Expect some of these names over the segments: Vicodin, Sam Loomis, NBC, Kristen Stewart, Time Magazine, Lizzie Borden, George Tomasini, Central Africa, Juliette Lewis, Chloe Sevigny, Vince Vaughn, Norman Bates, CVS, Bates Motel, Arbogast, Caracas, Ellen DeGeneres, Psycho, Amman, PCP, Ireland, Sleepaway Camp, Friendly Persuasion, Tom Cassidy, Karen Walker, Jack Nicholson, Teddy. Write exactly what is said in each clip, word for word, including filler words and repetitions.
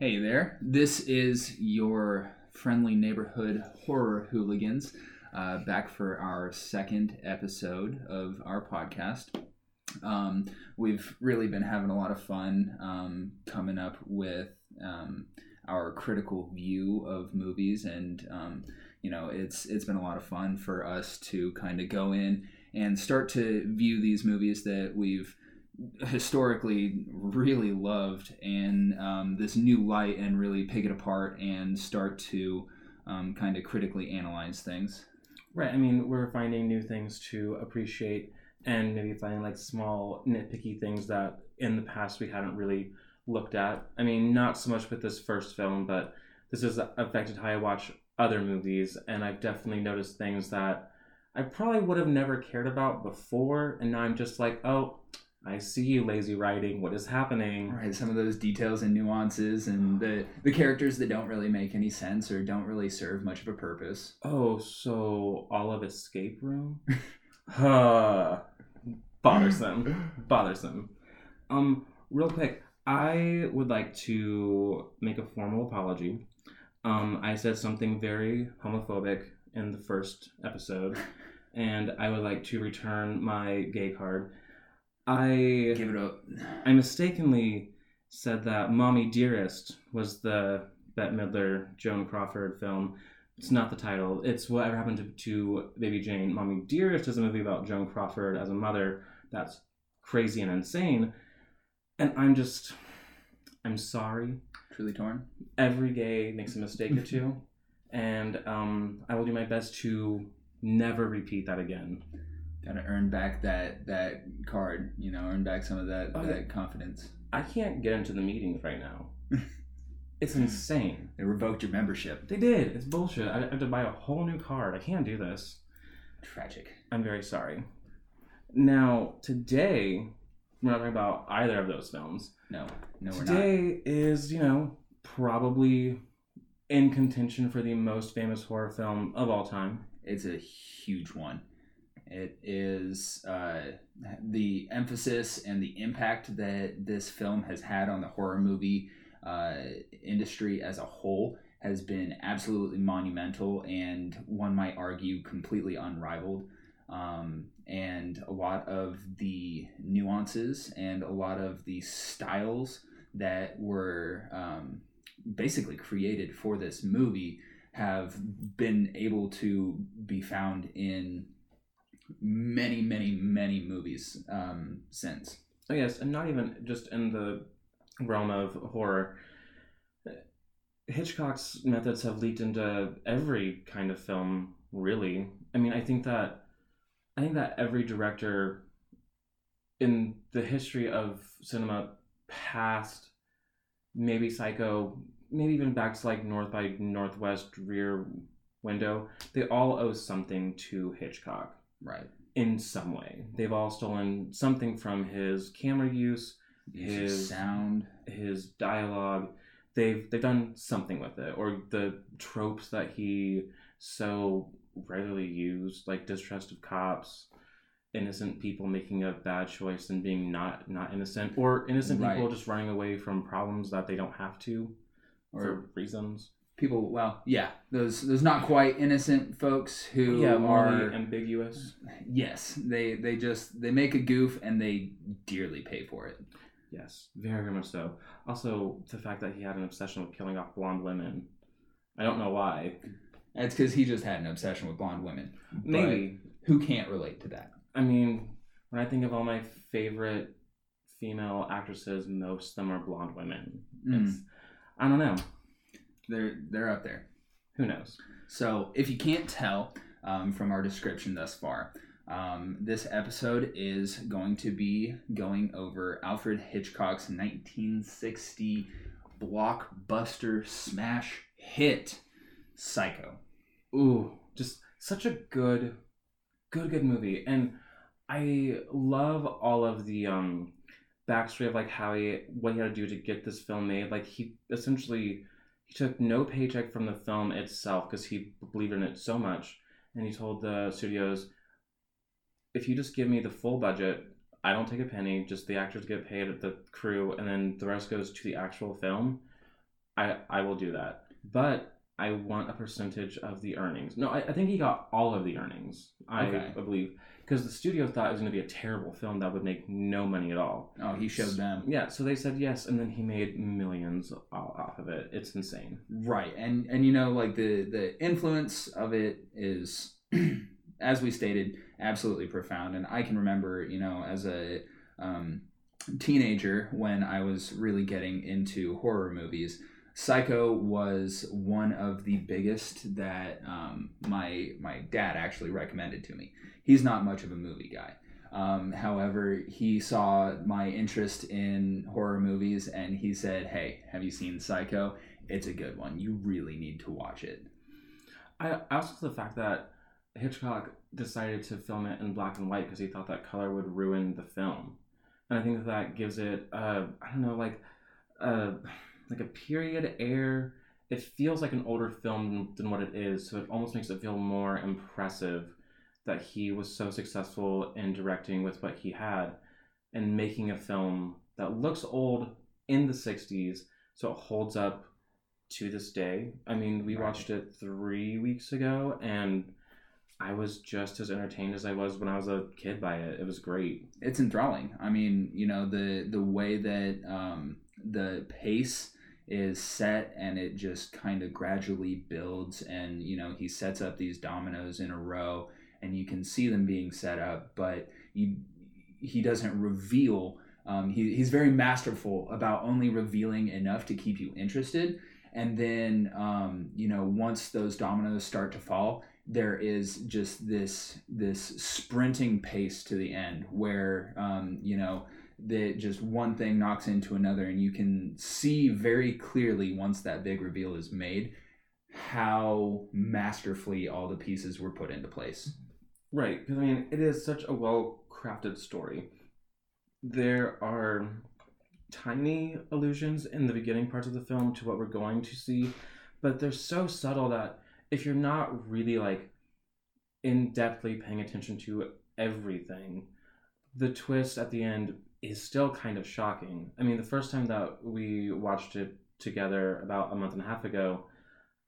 Hey there. This is your friendly neighborhood horror hooligans, uh, back for our second episode of our podcast. Um, we've really been having a lot of fun um, coming up with um, our critical view of movies, and um, you know, it's it's been a lot of fun for us to kind of go in and start to view these movies that we've historically really loved and um, this new light, and really pick it apart and start to um, kind of critically analyze things. Right. I mean, we're finding new things to appreciate and maybe finding like small nitpicky things that in the past we hadn't really looked at. I mean, not so much with this first film, but this has affected how I watch other movies, and I've definitely noticed things that I probably would have never cared about before, and now I'm just like, oh, I see you, lazy writing. What is happening? Right, some of those details and nuances, and the, the characters that don't really make any sense or don't really serve much of a purpose. Oh, so all of Escape Room? Huh. Bothersome. Bothersome. Um, real quick, I would like to make a formal apology. Um, I said something very homophobic in the first episode, and I would like to return my gay card. I give it up. I mistakenly said that Mommy Dearest was the Bette Midler, Joan Crawford film. It's not the title. It's Whatever Happened to, to Baby Jane. Mommy Dearest is a movie about Joan Crawford as a mother. That's crazy and insane. And I'm just, I'm sorry. Truly torn. Every gay makes a mistake or two. And um, I will do my best to never repeat that again. Gotta earn back that, that card, you know, earn back some of that, oh, that confidence. I can't get into the meetings right now. It's insane. They revoked your membership. They did. It's bullshit. I have to buy a whole new card. I can't do this. Tragic. I'm very sorry. Now, today, we're not talking about either of those films. No, no we're not. Today is, you know, probably in contention for the most famous horror film of all time. It's a huge one. It is uh, the emphasis and the impact that this film has had on the horror movie uh, industry as a whole has been absolutely monumental, and one might argue completely unrivaled. Um, and a lot of the nuances and a lot of the styles that were um, basically created for this movie have been able to be found in many, many, many movies um, since. Oh yes, and not even just in the realm of horror. Hitchcock's methods have leaked into every kind of film, really. I mean, I think that I think that every director in the history of cinema, past maybe Psycho, maybe even back to like North by Northwest, Rear Window, they all owe something to Hitchcock. Right. In some way. They've all stolen something from his camera use, his, his sound, his dialogue. They've they've done something with it. Or the tropes that he so regularly used, like distrust of cops, innocent people making a bad choice and being not, not innocent, or innocent right. people just running away from problems that they don't have to or for reasons. People, well, yeah, those those not quite innocent folks who yeah, are ambiguous. Yes, they they just they make a goof and they dearly pay for it. Yes, very much so. Also, the fact that he had an obsession with killing off blonde women, I don't know why. It's because he just had an obsession with blonde women. Maybe. Who can't relate to that? I mean, when I think of all my favorite female actresses, most of them are blonde women. Mm. It's, I don't know. They're they're up there. Who knows? So if you can't tell um, from our description thus far, um, this episode is going to be going over Alfred Hitchcock's nineteen sixty blockbuster smash hit, Psycho. Ooh, just such a good, good, good movie. And I love all of the um, backstory of like how he, what he had to do to get this film made. Like he essentially... He took no paycheck from the film itself because he believed in it so much. And he told the studios, if you just give me the full budget, I don't take a penny, just the actors get paid at the crew, and then the rest goes to the actual film. I, I will do that. But I want a percentage of the earnings. No, I, I think he got all of the earnings, I, okay. I believe. Because the studio thought it was going to be a terrible film that would make no money at all. Oh, he showed them. Yeah, so they said yes, and then he made millions off of it. It's insane. Right, and and you know, like, the, the influence of it is, as we stated, absolutely profound. And I can remember, you know, as a um, teenager, when I was really getting into horror movies, Psycho was one of the biggest that um, my my dad actually recommended to me. He's not much of a movie guy. Um, however, he saw my interest in horror movies and he said, "Hey, have you seen Psycho? It's a good one. You really need to watch it." I also the fact that Hitchcock decided to film it in black and white because he thought that color would ruin the film. And I think that, that gives it, uh, I don't know, like a, like a period air. It feels like an older film than what it is, so it almost makes it feel more impressive that he was so successful in directing with what he had and making a film that looks old in the sixties, so it holds up to this day. I mean, we right. watched it three weeks ago, and I was just as entertained as I was when I was a kid by it. It was great. It's enthralling. I mean, you know, the the way that um, the pace is set, and it just kind of gradually builds, and, you know, he sets up these dominoes in a row, and you can see them being set up, but you, he doesn't reveal. Um, he, he's very masterful about only revealing enough to keep you interested. And then, um, you know, once those dominoes start to fall, there is just this this sprinting pace to the end where, um, you know, that just one thing knocks into another, and you can see very clearly once that big reveal is made how masterfully all the pieces were put into place. Right, because I mean, it is such a well-crafted story. There are tiny allusions in the beginning parts of the film to what we're going to see, but they're so subtle that if you're not really, like, in-depthly paying attention to everything, the twist at the end is still kind of shocking. I mean, the first time that we watched it together about a month and a half ago,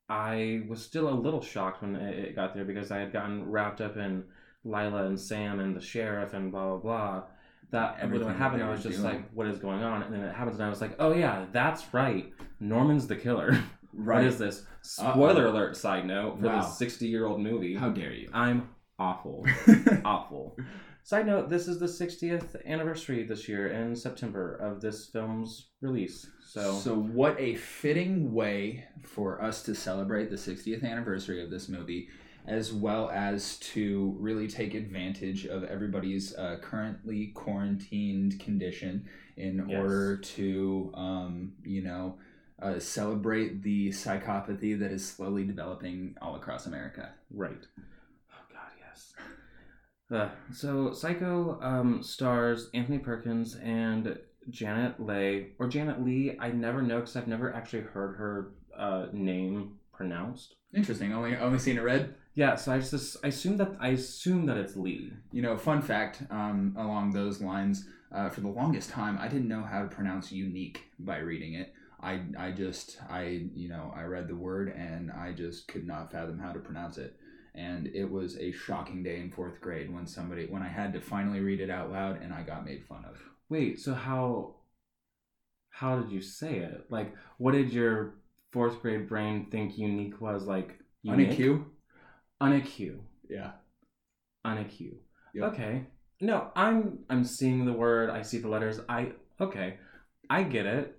I was still a little shocked when it got there because I had gotten wrapped up in Lila and Sam and the sheriff and blah, blah, blah. That everything that happened, I was just doing. Like, what is going on? And then it happens, and I was like, oh, yeah, that's right. Norman's the killer. Right. What is this? Spoiler Uh-oh. alert, side note, for wow. this sixty-year-old movie. How dare you? I'm awful. awful. Side note, this is the sixtieth anniversary this year in September of this film's release. So So what a fitting way for us to celebrate the sixtieth anniversary of this movie, as well as to really take advantage of everybody's uh, currently quarantined condition in yes. order to, um, you know, uh, celebrate the psychopathy that is slowly developing all across America. Right. Oh, God, yes. Uh, so Psycho um, stars Anthony Perkins and Janet Leigh, or Janet Leigh, I never know because I've never actually heard her uh, name pronounced. Interesting, only only seen it read. Yeah, so I just I assume that I assume that it's Lee. You know, fun fact um, along those lines. Uh, for the longest time, I didn't know how to pronounce unique by reading it. I I just I you know I read the word and I just could not fathom how to pronounce it. And it was a shocking day in fourth grade when somebody, when I had to finally read it out loud, and I got made fun of. Wait, so how, how did you say it? Like, what did your fourth grade brain think unique was? Like, unique? Unique. Yeah. Unique. Yep. Okay. No, I'm, I'm seeing the word. I see the letters. I, okay. I get it.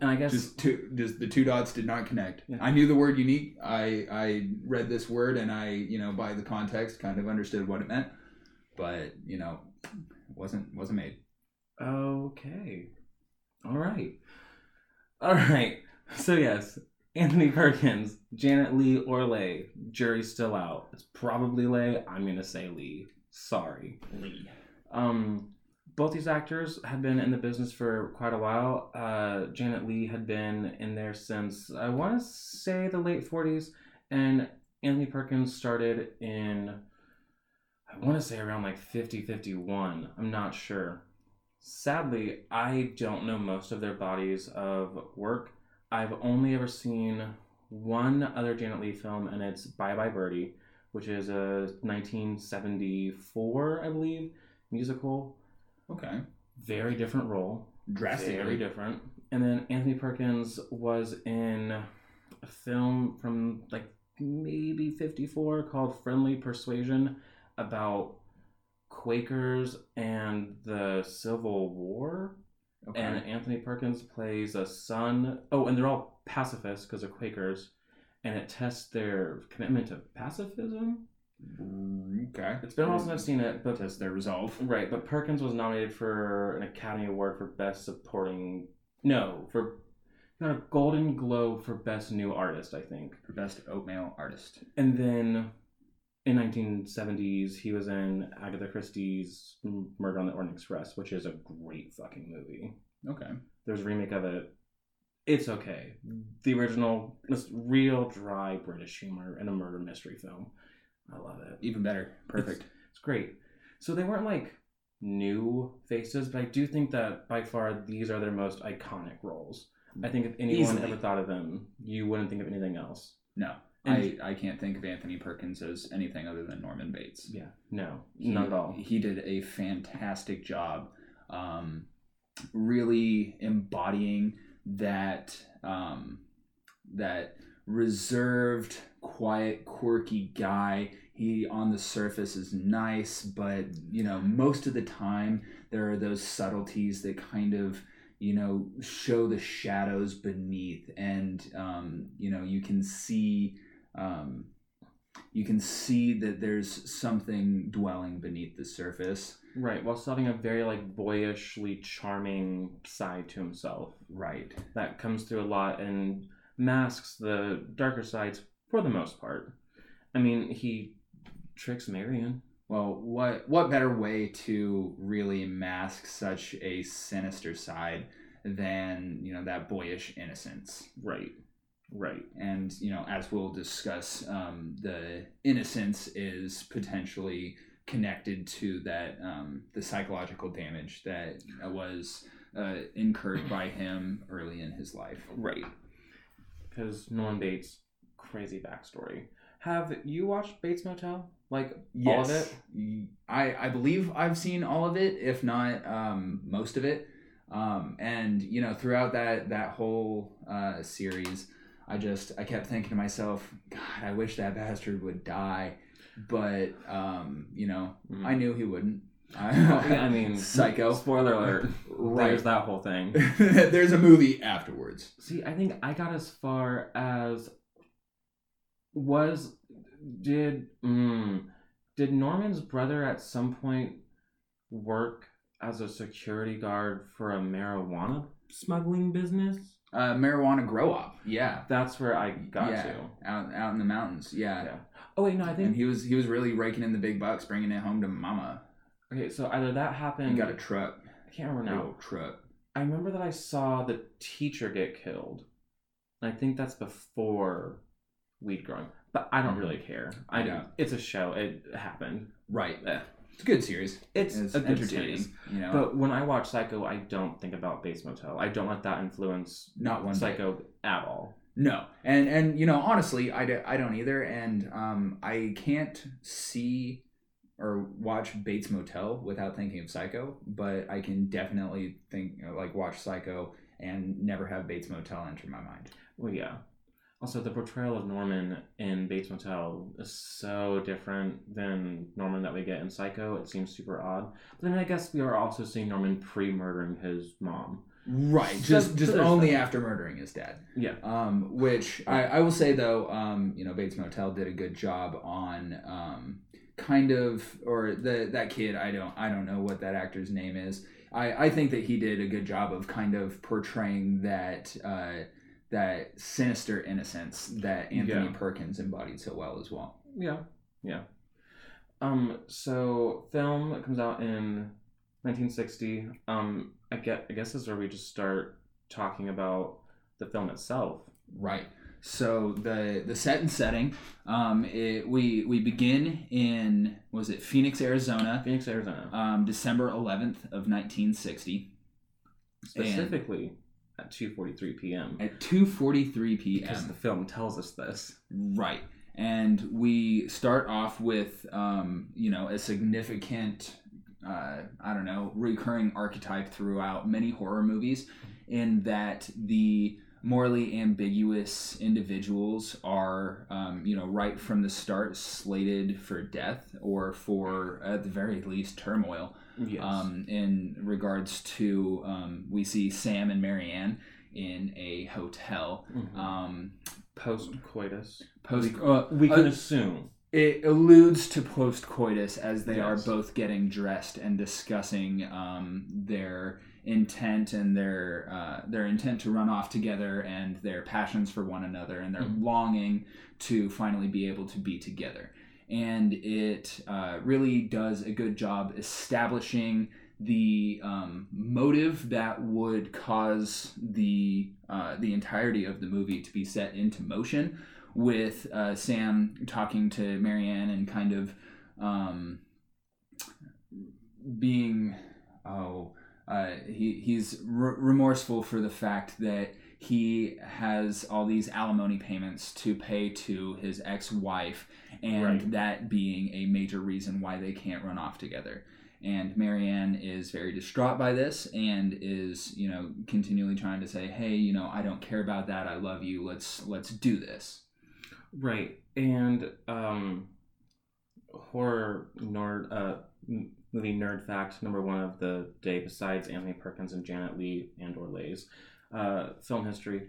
And I guess just two, just the two dots did not connect. Yeah. I knew the word unique. I, I read this word and I, you know, by the context kind of understood what it meant, but you know, wasn't, wasn't made. Okay. All right. All right. So yes, Anthony Perkins, Janet Leigh or Leigh, jury's still out. It's probably Leigh. I'm going to say Leigh. Sorry. Leigh. Um, Both these actors had been in the business for quite a while. Uh, Janet Leigh had been in there since, I want to say, the late forties. And Anthony Perkins started in, I want to say, around like fifty, fifty-one. I'm not sure. Sadly, I don't know most of their bodies of work. I've only ever seen one other Janet Leigh film, and it's Bye Bye Birdie, which is a nineteen seventy-four, I believe, musical. Okay. Very different role. Drastically. Very different. And then Anthony Perkins was in a film from like maybe fifty-four called Friendly Persuasion about Quakers and the Civil War. Okay. And Anthony Perkins plays a son. Oh, and they're all pacifists because they're Quakers. And it tests their commitment to pacifism. Okay. It's been a while since I've seen it. But test their resolve. Right. But Perkins was nominated for an Academy Award for Best Supporting... No. For not a Golden Globe for Best New Artist, I think. For Best Male Artist. And then in nineteen seventies, he was in Agatha Christie's Murder on the Orient Express, which is a great fucking movie. Okay. There's a remake of it. It's okay. The original, it's real dry British humor in a murder mystery film. I love it. Even better. Perfect. It's, it's great. So they weren't like new faces, but I do think that by far these are their most iconic roles. I think if anyone Easily. ever thought of them, you wouldn't think of anything else. No. And I, I can't think of Anthony Perkins as anything other than Norman Bates. Yeah. No. He, not at all. He did a fantastic job um, really embodying that um that reserved, quiet, quirky guy. He on the surface is nice, but you know, most of the time there are those subtleties that kind of, you know, show the shadows beneath. And um you know, you can see um you can see that there's something dwelling beneath the surface. Right, while still having a very, like, boyishly charming side to himself. Right. That comes through a lot and masks the darker sides for the most part. I mean, he tricks Marion. Well, what what better way to really mask such a sinister side than, you know, that boyish innocence? Right. Right. And, you know, as we'll discuss, um, the innocence is potentially connected to that um, the psychological damage that was uh, incurred by him early in his life. Right. Because Norman Bates, crazy backstory. Have you watched Bates Motel? Like, yes. All of it? I, I believe I've seen all of it, if not um, most of it. Um, and, you know, throughout that, that whole uh, series, I just, I kept thinking to myself, God, I wish that bastard would die. But, um, you know, mm. I knew he wouldn't. I mean, Psycho. Spoiler alert. Right. There's that whole thing. There's a movie afterwards. See, I think I got as far as was, did, mm, did Norman's brother at some point work as a security guard for a marijuana smuggling business? Uh, marijuana grow up. Yeah. That's where I got yeah, to. Out out in the mountains. Yeah. yeah. Oh wait, no, I think and he was he was really raking in the big bucks, bringing it home to mama. Okay, so either that happened. He got a truck. I can't remember now. Big old truck. I remember that I saw the teacher get killed. And I think that's before weed growing. But I don't really care. I don't. It's a show. It happened. Right. Eh. It's a good series. It's, it's a good entertaining, series. You know? But when I watch Psycho, I don't think about Bates Motel. I don't let that influence Not one Psycho day. At all. No. And, and you know, honestly, I, do, I don't either. And um, I can't see or watch Bates Motel without thinking of Psycho. But I can definitely think, you know, like, watch Psycho and never have Bates Motel enter my mind. Well, yeah. Also, the portrayal of Norman in Bates Motel is so different than Norman that we get in Psycho. It seems super odd. But then I guess we are also seeing Norman pre-murdering his mom. Right. Just just only after murdering his dad. Yeah. Um, which I, I will say, though, um, you know, Bates Motel did a good job on um, kind of, or the that kid, I don't I don't know what that actor's name is. I, I think that he did a good job of kind of portraying that uh, that sinister innocence that Anthony yeah. Perkins embodied so well as well. Yeah. Yeah. Um, so film comes out in nineteen sixty. Um, I get, I guess this is where we just start talking about the film itself. Right. So the, the set and setting, um, it, we, we begin in, was it Phoenix, Arizona? Phoenix, Arizona. Um, December eleventh of nineteen sixty. Specifically. And at two forty-three p.m. At two forty-three p.m. Because the film tells us this. Right. And we start off with, um, you know, a significant, uh, I don't know, recurring archetype throughout many horror movies, in that the morally ambiguous individuals are, um, you know, right from the start slated for death or for, at the very least, turmoil. Yes. Um, in regards to, um, we see Sam and Marianne in a hotel. Mm-hmm. Um, post-coitus. Post, uh, we can uh, assume. It alludes to post-coitus as they yes. are both getting dressed and discussing um, their intent and their uh, their intent to run off together and their passions for one another and their mm-hmm. longing to finally be able to be together. And it uh, really does a good job establishing the um, motive that would cause the uh, the entirety of the movie to be set into motion, with uh, Sam talking to Marianne and kind of um, being oh uh, he he's re- remorseful for the fact that he has all these alimony payments to pay to his ex-wife, and right. that being a major reason why they can't run off together. And Marianne is very distraught by this and is, you know, continually trying to say, hey, you know, I don't care about that. I love you. Let's let's do this. Right. And um, horror nerd, uh, movie nerd fact number one of the day, besides Anthony Perkins and Janet Leigh and or Leigh's uh, film history,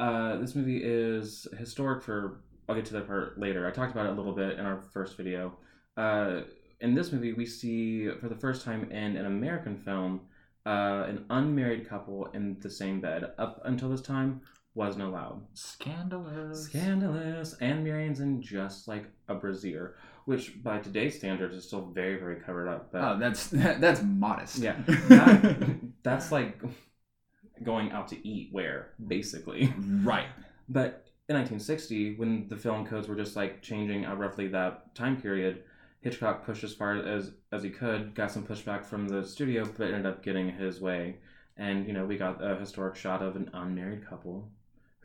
uh, this movie is historic for, I'll get to that part later. I talked about it a little bit in our first video. Uh In this movie, we see, for the first time in an American film, uh, an unmarried couple in the same bed. Up until this time, wasn't allowed. Scandalous. Scandalous. And Marianne's in just like a brassiere, which by today's standards is still very, very covered up. But, oh, that's that, that's modest. Yeah. That, that's like going out to eat where, basically. Right. But in nineteen sixty, when the film codes were just like changing uh, roughly that time period, Hitchcock pushed as far as, as he could, got some pushback from the studio, but ended up getting his way. And, you know, we got a historic shot of an unmarried couple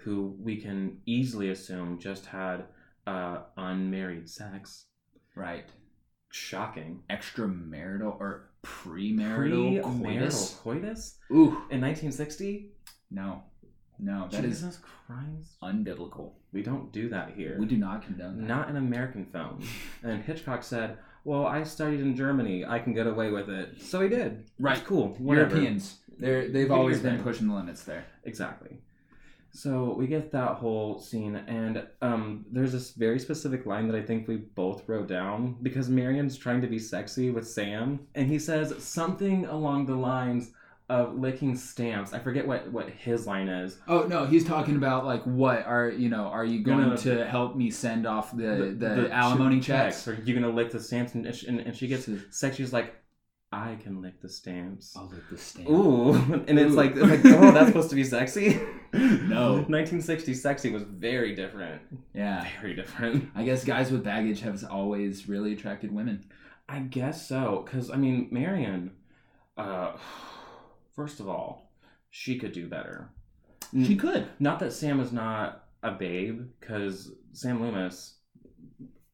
who we can easily assume just had uh, unmarried sex. Right. Shocking. Extramarital or premarital, premarital coitus? coitus? Ooh. In nineteen sixty? No. No, that Jesus is... Jesus Christ. Unbiblical. We don't do that here. We do not condone that. Not in American films. And Hitchcock said, well, I studied in Germany. I can get away with it. So he did. Right. It's cool. Whatever. Europeans. They're, they've Video always been thing. pushing the limits there. Exactly. So we get that whole scene, and um, there's this very specific line that I think we both wrote down, because Marianne's trying to be sexy with Sam, and he says something along the lines of licking stamps. I forget what, what his line is. Oh, no, he's talking about, like, what are, you know, are you going gonna, to help me send off the, the, the, the alimony checks? Or are you going to lick the stamps? And, and, and she gets sexy. She's like, I can lick the stamps. I'll lick the stamps. Ooh. And Ooh. It's, like, it's like, oh, that's supposed to be sexy? No. nineteen sixty sexy was very different. Yeah. Very different. I guess guys with baggage have always really attracted women. I guess so. Because, I mean, Marianne, uh... first of all, she could do better. She could. Not that Sam is not a babe, because Sam Loomis,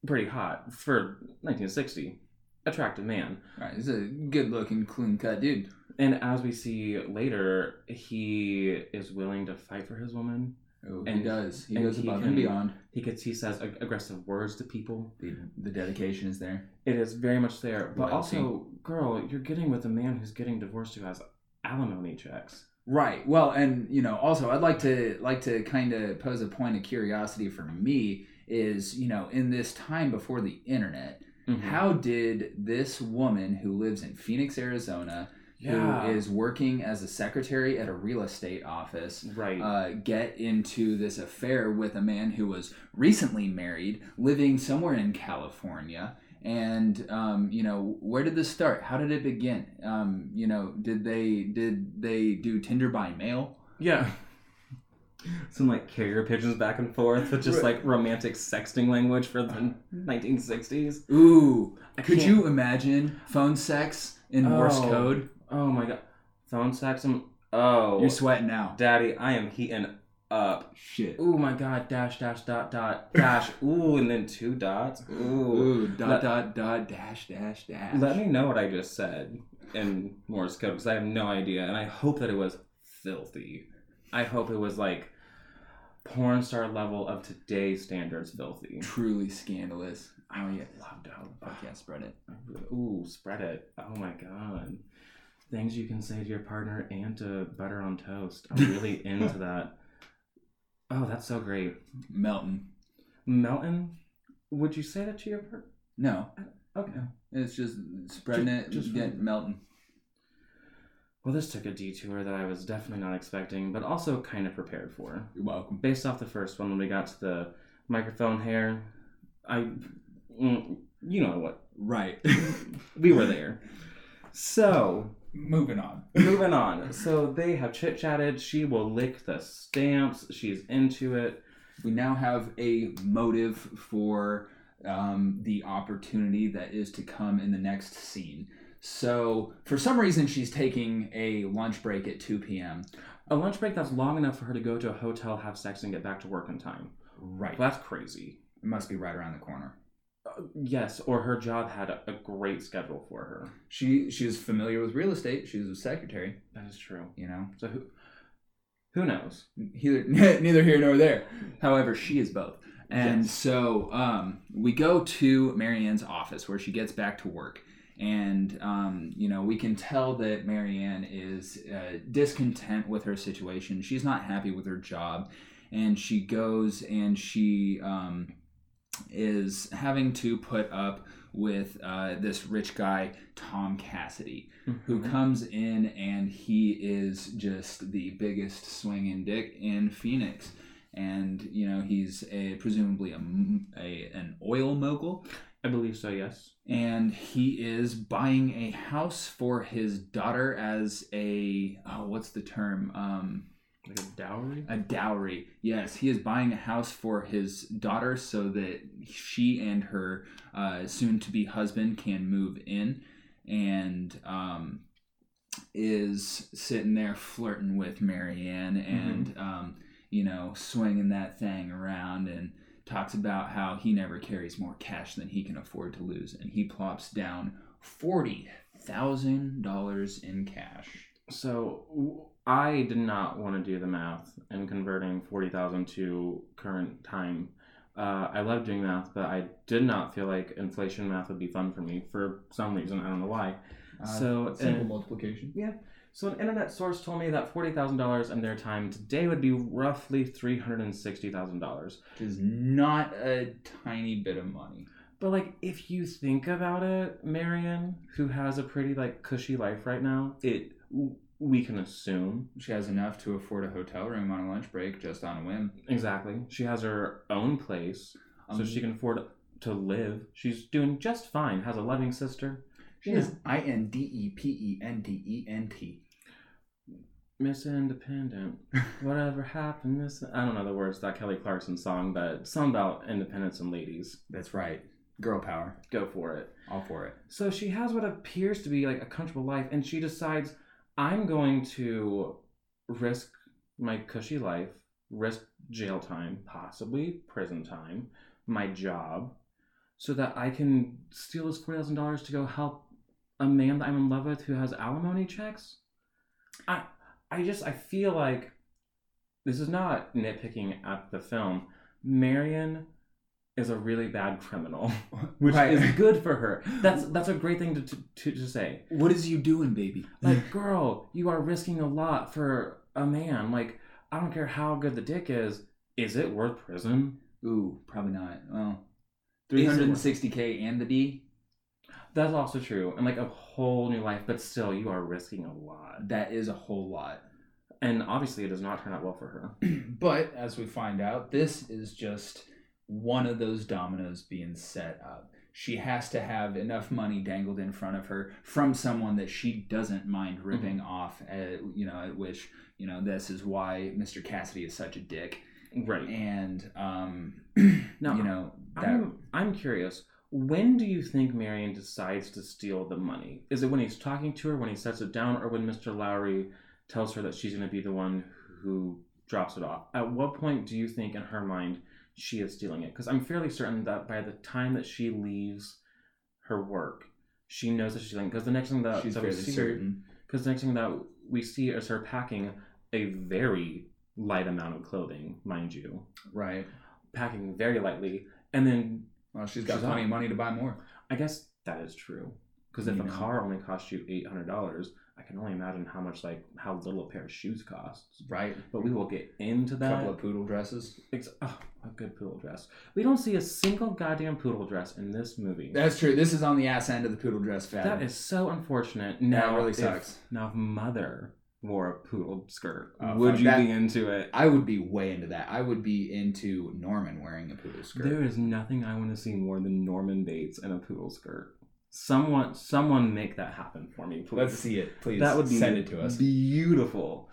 pretty hot for nineteen sixty. Attractive man. Right, he's a good-looking, clean-cut dude. And as we see later, he is willing to fight for his woman. Oh, and he does. He and goes above and beyond. He gets. He says ag- aggressive words to people. The, the dedication is there. It is very much there. But also, girl, you're getting with a man who's getting divorced who has alimony checks. Right. Well, and you know, also I'd like to like to kind of pose a point of curiosity for me is, you know, in this time before the internet, mm-hmm. how did this woman who lives in Phoenix, Arizona, yeah. who is working as a secretary at a real estate office, right. uh, get into this affair with a man who was recently married, living somewhere in California? And, um, you know, where did this start? How did it begin? Um, you know, did they did they do Tinder by mail? Yeah. Some, like, carrier pigeons back and forth with just, like, romantic sexting language for the nineteen sixties. Ooh. I could can't... you imagine phone sex in oh. Morse code? Oh, my God. Phone sex. I'm, Oh. You're sweating now. Daddy, I am heating up. Shit. Ooh, my God. Dash, dash, dot, dot, dash. Ooh, and then two dots. Ooh. Ooh, dot, Let, dot, dot, dash, dash, dash. Let me know what I just said in Morse code, because I have no idea. And I hope that it was filthy. I hope it was like porn star level of today's standards filthy. Truly scandalous. I would love to help. I can't spread it. Ooh, spread it. Oh, my God. Things you can say to your partner and to butter on toast. I'm really into that. Oh, that's so great. Melton. Melton? Would you say that to your partner? No. Okay. It's just spreading just, it, just get melting. Well, this took a detour that I was definitely not expecting, but also kind of prepared for. You're welcome. Based off the first one, when we got to the microphone hair, I... You know what. Right. We were there. So... Moving on. Moving on. So they have chit-chatted. She will lick the stamps. She's into it. We now have a motive for um, the opportunity that is to come in the next scene. So for some reason, she's taking a lunch break at two p.m. A lunch break that's long enough for her to go to a hotel, have sex, and get back to work in time. Right. Well, that's crazy. It must be right around the corner. Uh, yes, or her job had a, a great schedule for her. She she was familiar with real estate. She was a secretary. That is true. You know? So who who knows? Neither, neither here nor there. However, she is both. And yes. so um, we go to Marianne's office where she gets back to work. And, um, you know, we can tell that Marianne is uh, discontent with her situation. She's not happy with her job. And she goes and she... Um, is having to put up with uh, this rich guy, Tom Cassidy, mm-hmm. who comes in and he is just the biggest swinging dick in Phoenix. And, you know, he's a presumably a, a an oil mogul. I believe so, yes. And he is buying a house for his daughter as a, oh, what's the term? Um... Like a dowry? A dowry, yes. He is buying a house for his daughter so that she and her uh, soon-to-be husband can move in, and um, is sitting there flirting with Marianne and, mm-hmm. um, you know, swinging that thing around, and talks about how he never carries more cash than he can afford to lose, and he plops down forty thousand dollars in cash. So... I did not want to do the math and converting forty thousand to current time. Uh, I love doing math, but I did not feel like inflation math would be fun for me for some reason. I don't know why. Uh, so simple multiplication. Yeah. So an internet source told me that forty thousand dollars in their time today would be roughly three hundred sixty thousand dollars. Which is not a tiny bit of money. But, like, if you think about it, Marianne, who has a pretty, like, cushy life right now, it... We can assume she has enough to afford a hotel room on a lunch break just on a whim. Exactly. She has her own place, um, so she can afford to live. She's doing just fine. Has a loving sister. She yeah. is I N D E P E N D E N T. Miss Independent. Whatever happened, Miss... I don't know the words to that Kelly Clarkson song, but something about independence and ladies. That's right. Girl power. Go for it. All for it. So she has what appears to be, like, a comfortable life, and she decides... I'm going to risk my cushy life, risk jail time, possibly prison time, my job, so that I can steal this forty thousand dollars to go help a man that I'm in love with who has alimony checks. I, I just, I feel like this is not nitpicking at the film. Marion is a really bad criminal, which right. is good for her. That's that's a great thing to, to, to, to say. What is you doing, baby? Like, girl, you are risking a lot for a man. Like, I don't care how good the dick is. Is it worth prison? Ooh, probably not. Well, three hundred sixty thousand and the D? That's also true. And, like, a whole new life. But still, you are risking a lot. That is a whole lot. And obviously, it does not turn out well for her. But, as we find out, this is just... one of those dominoes being set up. She has to have enough money dangled in front of her from someone that she doesn't mind ripping mm-hmm. off, at, you know, which, you know, this is why Mister Cassidy is such a dick. Right. And, um, now, you know, that... I'm, I'm curious, when do you think Marion decides to steal the money? Is it when he's talking to her, when he sets it down, or when Mister Lowry tells her that she's going to be the one who drops it off. At what point do you think, in her mind, she is stealing it? Because I'm fairly certain that by the time that she leaves her work, she knows that she's stealing. Because the next thing that, she's that we see, certain. Because the next thing that we see is her packing a very light amount of clothing, mind you. Right. Packing very lightly, and then well, she's got she's plenty of money to buy more. I guess that is true. Because if you a know. car only costs you eight hundred dollars, I can only imagine how much like how little a pair of shoes costs. Right. But we will get into that. A couple of poodle dresses. It's, oh, a good poodle dress. We don't see a single goddamn poodle dress in this movie. That's true. This is on the ass end of the poodle dress fad. That is so unfortunate. Now, that really sucks. If, now, if mother wore a poodle skirt, uh, would you that, be into it? I would be way into that. I would be into Norman wearing a poodle skirt. There is nothing I want to see more than Norman Bates in a poodle skirt. Someone, someone make that happen for me, please. Let's see it, please. That would be send it to us. Beautiful.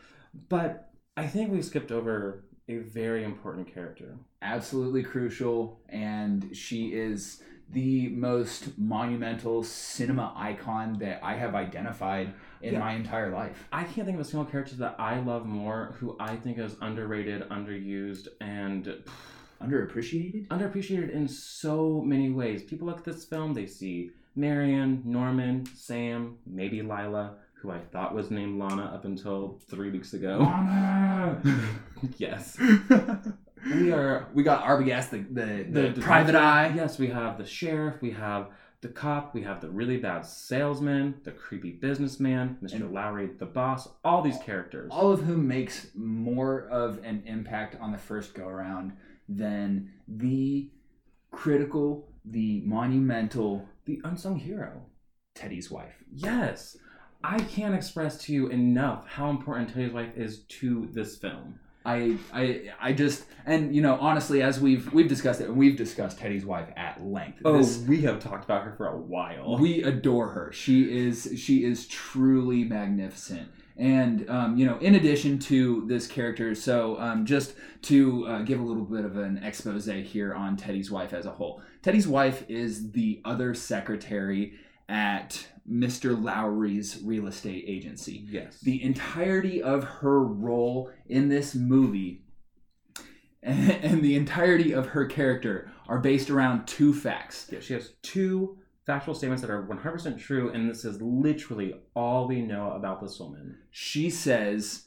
But I think we skipped over a very important character. Absolutely crucial, and she is the most monumental cinema icon that I have identified in yeah. my entire life. I can't think of a single character that I love more, who I think is underrated, underused, and underappreciated. Underappreciated in so many ways. People look at this film, they see Marion, Norman, Sam, maybe Lila, who I thought was named Lana up until three weeks ago. Lana! Yes. we are... We got Arbogast, the, the, the, the, the private eye. Yes, we have the sheriff, we have the cop, we have the really bad salesman, the creepy businessman, Mister And Lowry, the boss, all these characters. All of whom makes more of an impact on the first go-around than the critical, the monumental... The unsung hero. Teddy's wife. Yes. I can't express to you enough how important Teddy's wife is to this film. I I I just and you know, honestly, as we've we've discussed it, and we've discussed Teddy's wife at length. Oh, this, we have talked about her for a while. We adore her. She is she is truly magnificent. And, um, you know, in addition to this character, so um, just to uh, give a little bit of an expose here on Teddy's wife as a whole. Teddy's wife is the other secretary at Mister Lowry's real estate agency. Yes. The entirety of her role in this movie and, and the entirety of her character are based around two facts. Yeah, she has two factual statements that are one hundred percent true, and this is literally all we know about this woman. She says,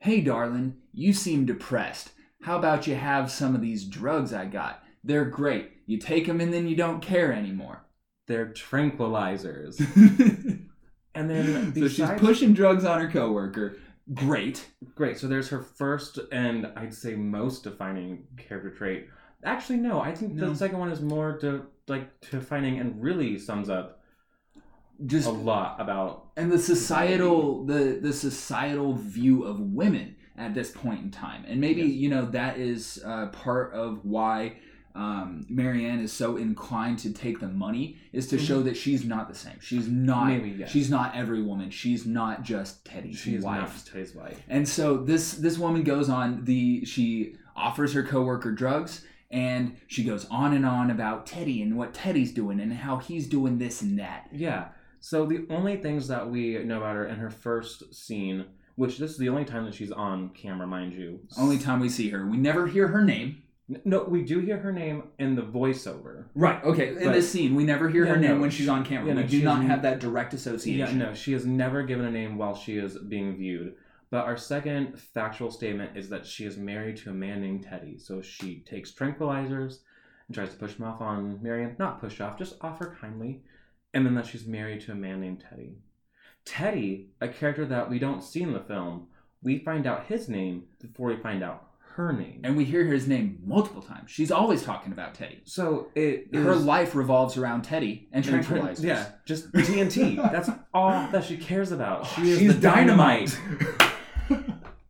"Hey, darling, you seem depressed. How about you have some of these drugs I got? They're great. You take them and then you don't care anymore. They're tranquilizers." And then besides, so she's pushing drugs on her coworker. Great. Great. So there's her first and I'd say most defining character trait. Actually, no. I think no. the second one is more de- like defining and really sums up just a lot about and the societal society. the the societal view of women at this point in time. And maybe yes. you know that is uh, part of why um, Marianne is so inclined to take the money is to mm-hmm. show that she's not the same. She's not. Maybe, yes. She's not every woman. She's not just Teddy's she's wife. She's not just Teddy's wife. And so this this woman goes on the she offers her coworker drugs. And she goes on and on about Teddy and what Teddy's doing and how he's doing this and that. Yeah. So the only things that we know about her in her first scene, which this is the only time that she's on camera, mind you. Only time we see her. We never hear her name. No, we do hear her name in the voiceover. Right. Okay. In but, this scene, we never hear yeah, her name no, when she's on camera. Yeah, we no, do not have that direct association. Yeah, no, she is never given a name while she is being viewed. But our second factual statement is that she is married to a man named Teddy. So she takes tranquilizers and tries to push them off on Marion. Not push off, just offer kindly. And then that she's married to a man named Teddy. Teddy, a character that we don't see in the film, we find out his name before we find out her name. And we hear his name multiple times. She's always talking about Teddy. So it is, her life revolves around Teddy and tranquilizers. And, yeah, just T N T. That's all that she cares about. She is she's the dynamite. dynamite.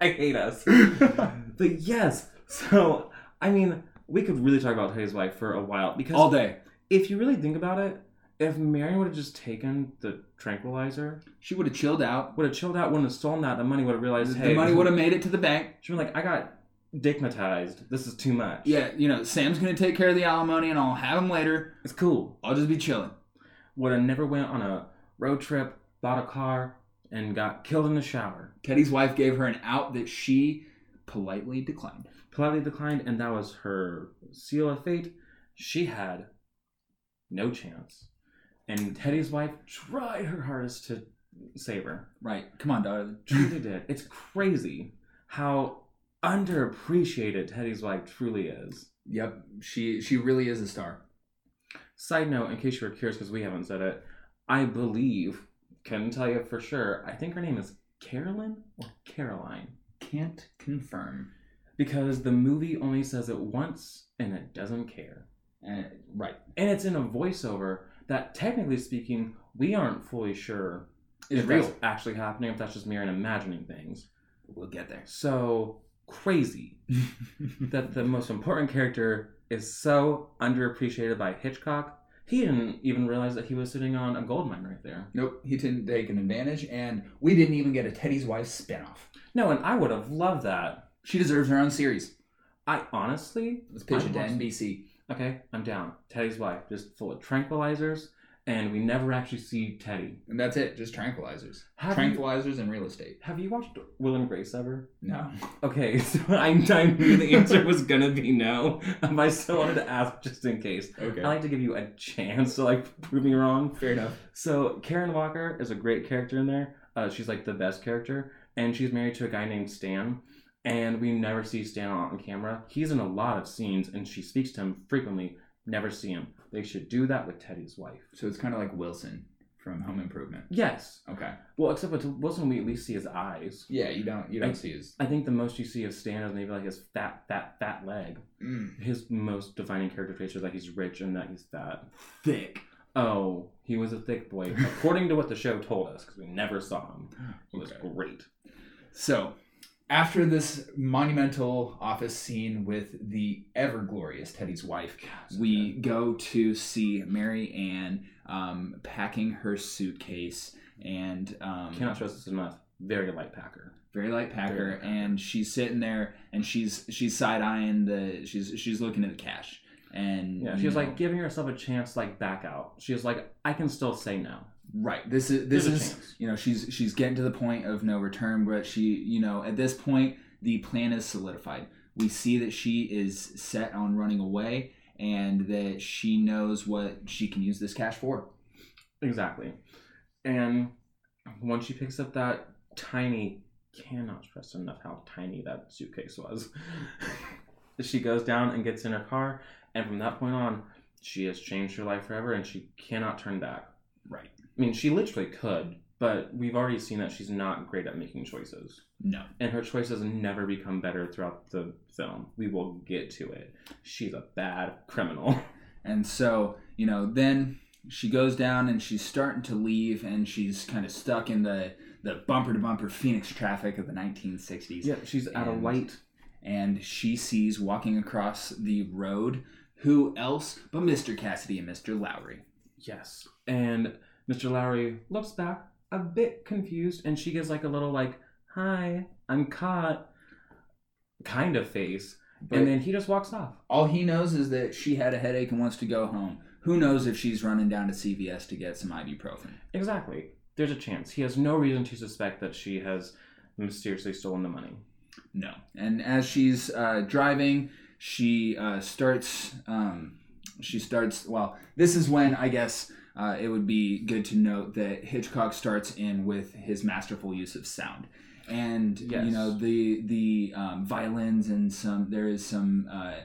I hate us. But yes, so, I mean, we could really talk about Teddy's wife for a while. Because all day. If you really think about it, if Marion would have just taken the tranquilizer... She would have chilled out. Would have chilled out, wouldn't have stolen that. The money would have realized, the hey... The money would have made it to the bank. She would have been like, I got digmatized. This is too much. Yeah, you know, Sam's going to take care of the alimony and I'll have him later. It's cool. I'll just be chilling. Would have never went on a road trip, bought a car... and got killed in the shower. Teddy's wife gave her an out that she politely declined. Politely declined, and that was her seal of fate. She had no chance. And Teddy's wife tried her hardest to save her. Right. Come on, darling. Truly did. It's crazy how underappreciated Teddy's wife truly is. Yep. She she really is a star. Side note, in case you were curious, because we haven't said it, I believe, couldn't tell you for sure, I think her name is Carolyn or Caroline. Can't confirm. Because the movie only says it once, and it doesn't care. And, right. And it's in a voiceover that, technically speaking, we aren't fully sure if real. That's actually happening, if that's just mere and imagining things. We'll get there. So crazy that the most important character is so underappreciated by Hitchcock. He didn't even realize that he was sitting on a gold mine right there. Nope, he didn't take an advantage, and we didn't even get a Teddy's Wife spinoff. No, and I would have loved that. She deserves her own series. I honestly... Let's pitch it to N B C. Okay, I'm down. Teddy's Wife, just full of tranquilizers, and we never actually see Teddy. And that's it, just tranquilizers. Have tranquilizers you, and real estate. Have you watched Will and Grace ever? No. Okay, so I, I knew the answer was going to be no, but I still wanted to ask just in case. Okay. I like to give you a chance to like prove me wrong. Fair enough. So Karen Walker is a great character in there. Uh, she's like the best character, and she's married to a guy named Stan. And we never see Stan on camera. He's in a lot of scenes, and she speaks to him frequently. Never see him. They should do that with Teddy's wife. So it's kind of like Wilson from Home Improvement. Yes. Okay. Well, except with Wilson, we at least see his eyes. Yeah, you don't. You don't I, see his. I think the most you see of Stan is maybe like his fat, fat, fat leg. Mm. His most defining character feature is that he's rich and that he's fat. Thick. Oh, he was a thick boy, according to what the show told us, because we never saw him. He was okay. Great. So. After this monumental office scene with the ever-glorious Teddy's wife, God, we God. go to see Mary Ann um, packing her suitcase. And um, cannot trust this enough. Very light packer. Very light packer. Very light packer. And she's sitting there, and she's she's side-eyeing the. She's she's looking at the cash, and yeah, she was know, like giving herself a chance, to, like back out. She was like, I can still say no. Right. This is this There's is you know she's she's getting to the point of no return, but she you know at this point the plan is solidified. We see that she is set on running away, and that she knows what she can use this cash for. Exactly. And once she picks up that tiny, cannot stress enough how tiny that suitcase was. She goes down and gets in her car, and from that point on, she has changed her life forever, and she cannot turn back. Right. I mean, she literally could, but we've already seen that she's not great at making choices. No. And her choices never become better throughout the film. We will get to it. She's a bad criminal. And so, you know, then she goes down and she's starting to leave, and she's kind of stuck in the, the bumper-to-bumper Phoenix traffic of the nineteen sixties. Yeah, she's at and, a light. And she sees walking across the road, who else but Mister Cassidy and Mister Lowry. Yes. And Mister Lowry looks back a bit confused, and she gives like a little like, hi, I'm caught kind of face. But and then he just walks off. All he knows is that she had a headache and wants to go home. Who knows if she's running down to C V S to get some ibuprofen. Exactly. There's a chance. He has no reason to suspect that she has mysteriously stolen the money. No. And as she's uh, driving, she uh, starts... Um, She starts, well, this is when, I guess, uh, it would be good to note that Hitchcock starts in with his masterful use of sound. And, yes. you know, the the um, violins and some, there is some, uh,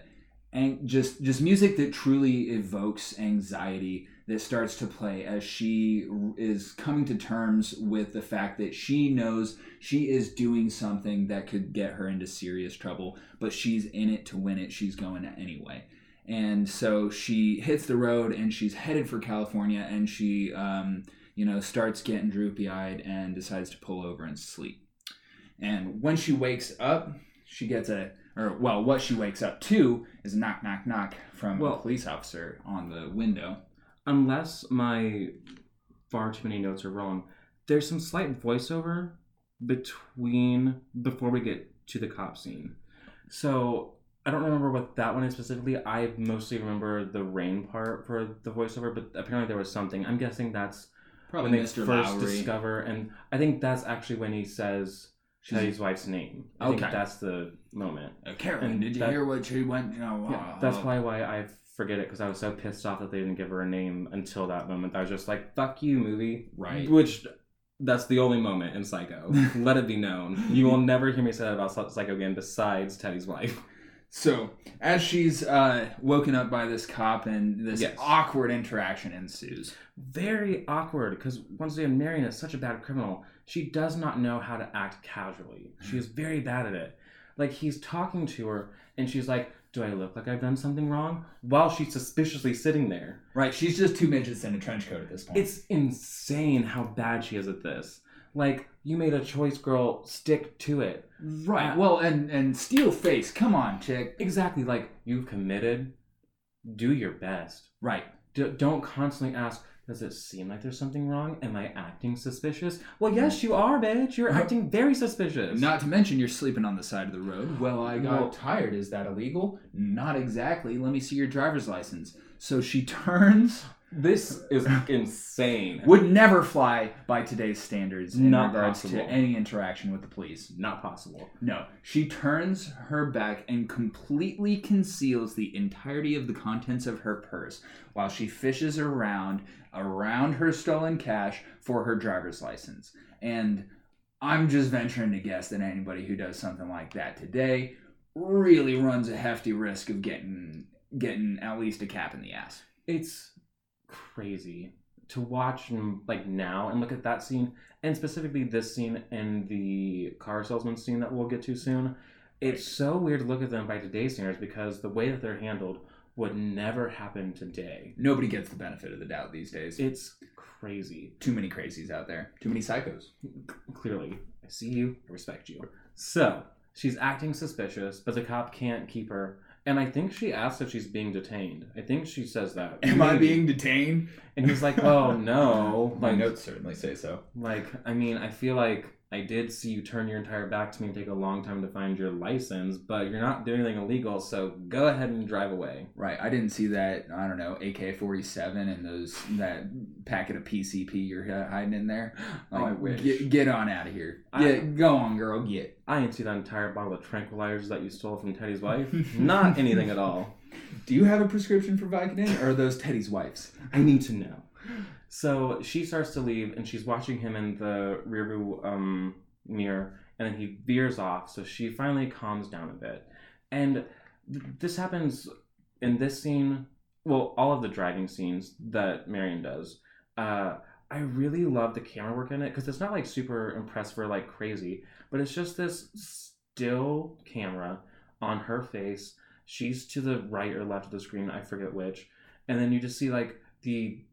ang- just, just music that truly evokes anxiety that starts to play as she is coming to terms with the fact that she knows she is doing something that could get her into serious trouble, but she's in it to win it. She's going anyway. And so she hits the road, and she's headed for California, and she, um, you know, starts getting droopy-eyed and decides to pull over and sleep. And when she wakes up, she gets a, or well, what she wakes up to is a knock, knock, knock from well, a police officer on the window. Unless my far too many notes are wrong, there's some slight voiceover between, before we get to the cop scene. So... I don't remember what that one is specifically. I mostly remember the rain part for the voiceover, but apparently there was something. I'm guessing that's Probably when they Mister first Lowry. discover, and I think that's actually when he says Teddy's wife's name. I okay. think that's the moment. Oh, Carolyn, and did you that, hear what she went? You know, yeah, uh, that's probably why I forget it, because I was so pissed off that they didn't give her a name until that moment. I was just like, fuck you, movie. Right. Which, that's the only moment in Psycho. Let it be known. You will never hear me say that about Psycho again besides Teddy's wife. So, as she's uh, woken up by this cop, and this yes. awkward interaction ensues. Very awkward, because once again, Marion is such a bad criminal. She does not know how to act casually. She is very bad at it. Like, he's talking to her, and she's like, do I look like I've done something wrong? While she's suspiciously sitting there. Right, she's just two midgets in a trench coat at this point. It's insane how bad she is at this. Like, you made a choice, girl. Stick to it. Right. Well, and, and steel face. Come on, chick. Exactly. Like, you've committed. Do your best. Right. D- don't constantly ask, does it seem like there's something wrong? Am I acting suspicious? Well, yes, you are, bitch. You're acting very suspicious. Not to mention you're sleeping on the side of the road. Well, I got well, tired. Is that illegal? Not exactly. Let me see your driver's license. So she turns... This is insane. Would never fly by today's standards in Not regards possible. to any interaction with the police. Not possible. No. She turns her back and completely conceals the entirety of the contents of her purse while she fishes around, around her stolen cash for her driver's license. And I'm just venturing to guess that anybody who does something like that today really runs a hefty risk of getting getting at least a cap in the ass. It's... crazy to watch, like, now and look at that scene, and specifically this scene and the car salesman scene that we'll get to soon. It's so weird to look at them by today's standards, because the way that they're handled would never happen today. Nobody gets the benefit of the doubt these days. It's crazy. Too many crazies out there. Too many psychos. Clearly. I see you. I respect you. So, she's acting suspicious, but the cop can't keep her. And I think she asks if she's being detained. I think she says that. Am Maybe. I being detained? And he's like, well, no. My like, notes certainly say so. Like, I mean, I feel like I did see you turn your entire back to me and take a long time to find your license, but you're not doing anything illegal, so go ahead and drive away. Right. I didn't see that, I don't know, A K forty-seven and those that packet of P C P you're hiding in there. Like, oh, I wish. Get, get on out of here. Get, I, go on, girl. Get. I didn't see that entire bottle of tranquilizers that you stole from Teddy's wife. Not anything at all. Do you have a prescription for Vicodin, or are those Teddy's wife's? I need to know. So she starts to leave, and she's watching him in the rear view um, mirror, and then he veers off, so she finally calms down a bit. And th- this happens in this scene, well, all of the driving scenes that Marion does. Uh, I really love the camera work in it, because it's not like super impressive or like crazy, but it's just this still camera on her face. She's to the right or left of the screen, I forget which. And then you just see like the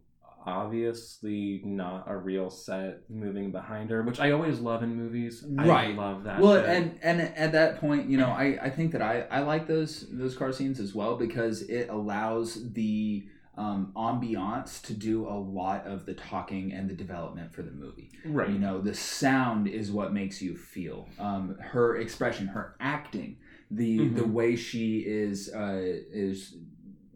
obviously not a real set moving behind her, which I always love in movies. Right. I love that. Well, shit. and and at that point, you know, I, I think that I, I like those those car scenes as well, because it allows the Um, ambiance to do a lot of the talking and the development for the movie. Right. You know, the sound is what makes you feel. Um, her expression, her acting, the mm-hmm. the way she is uh, is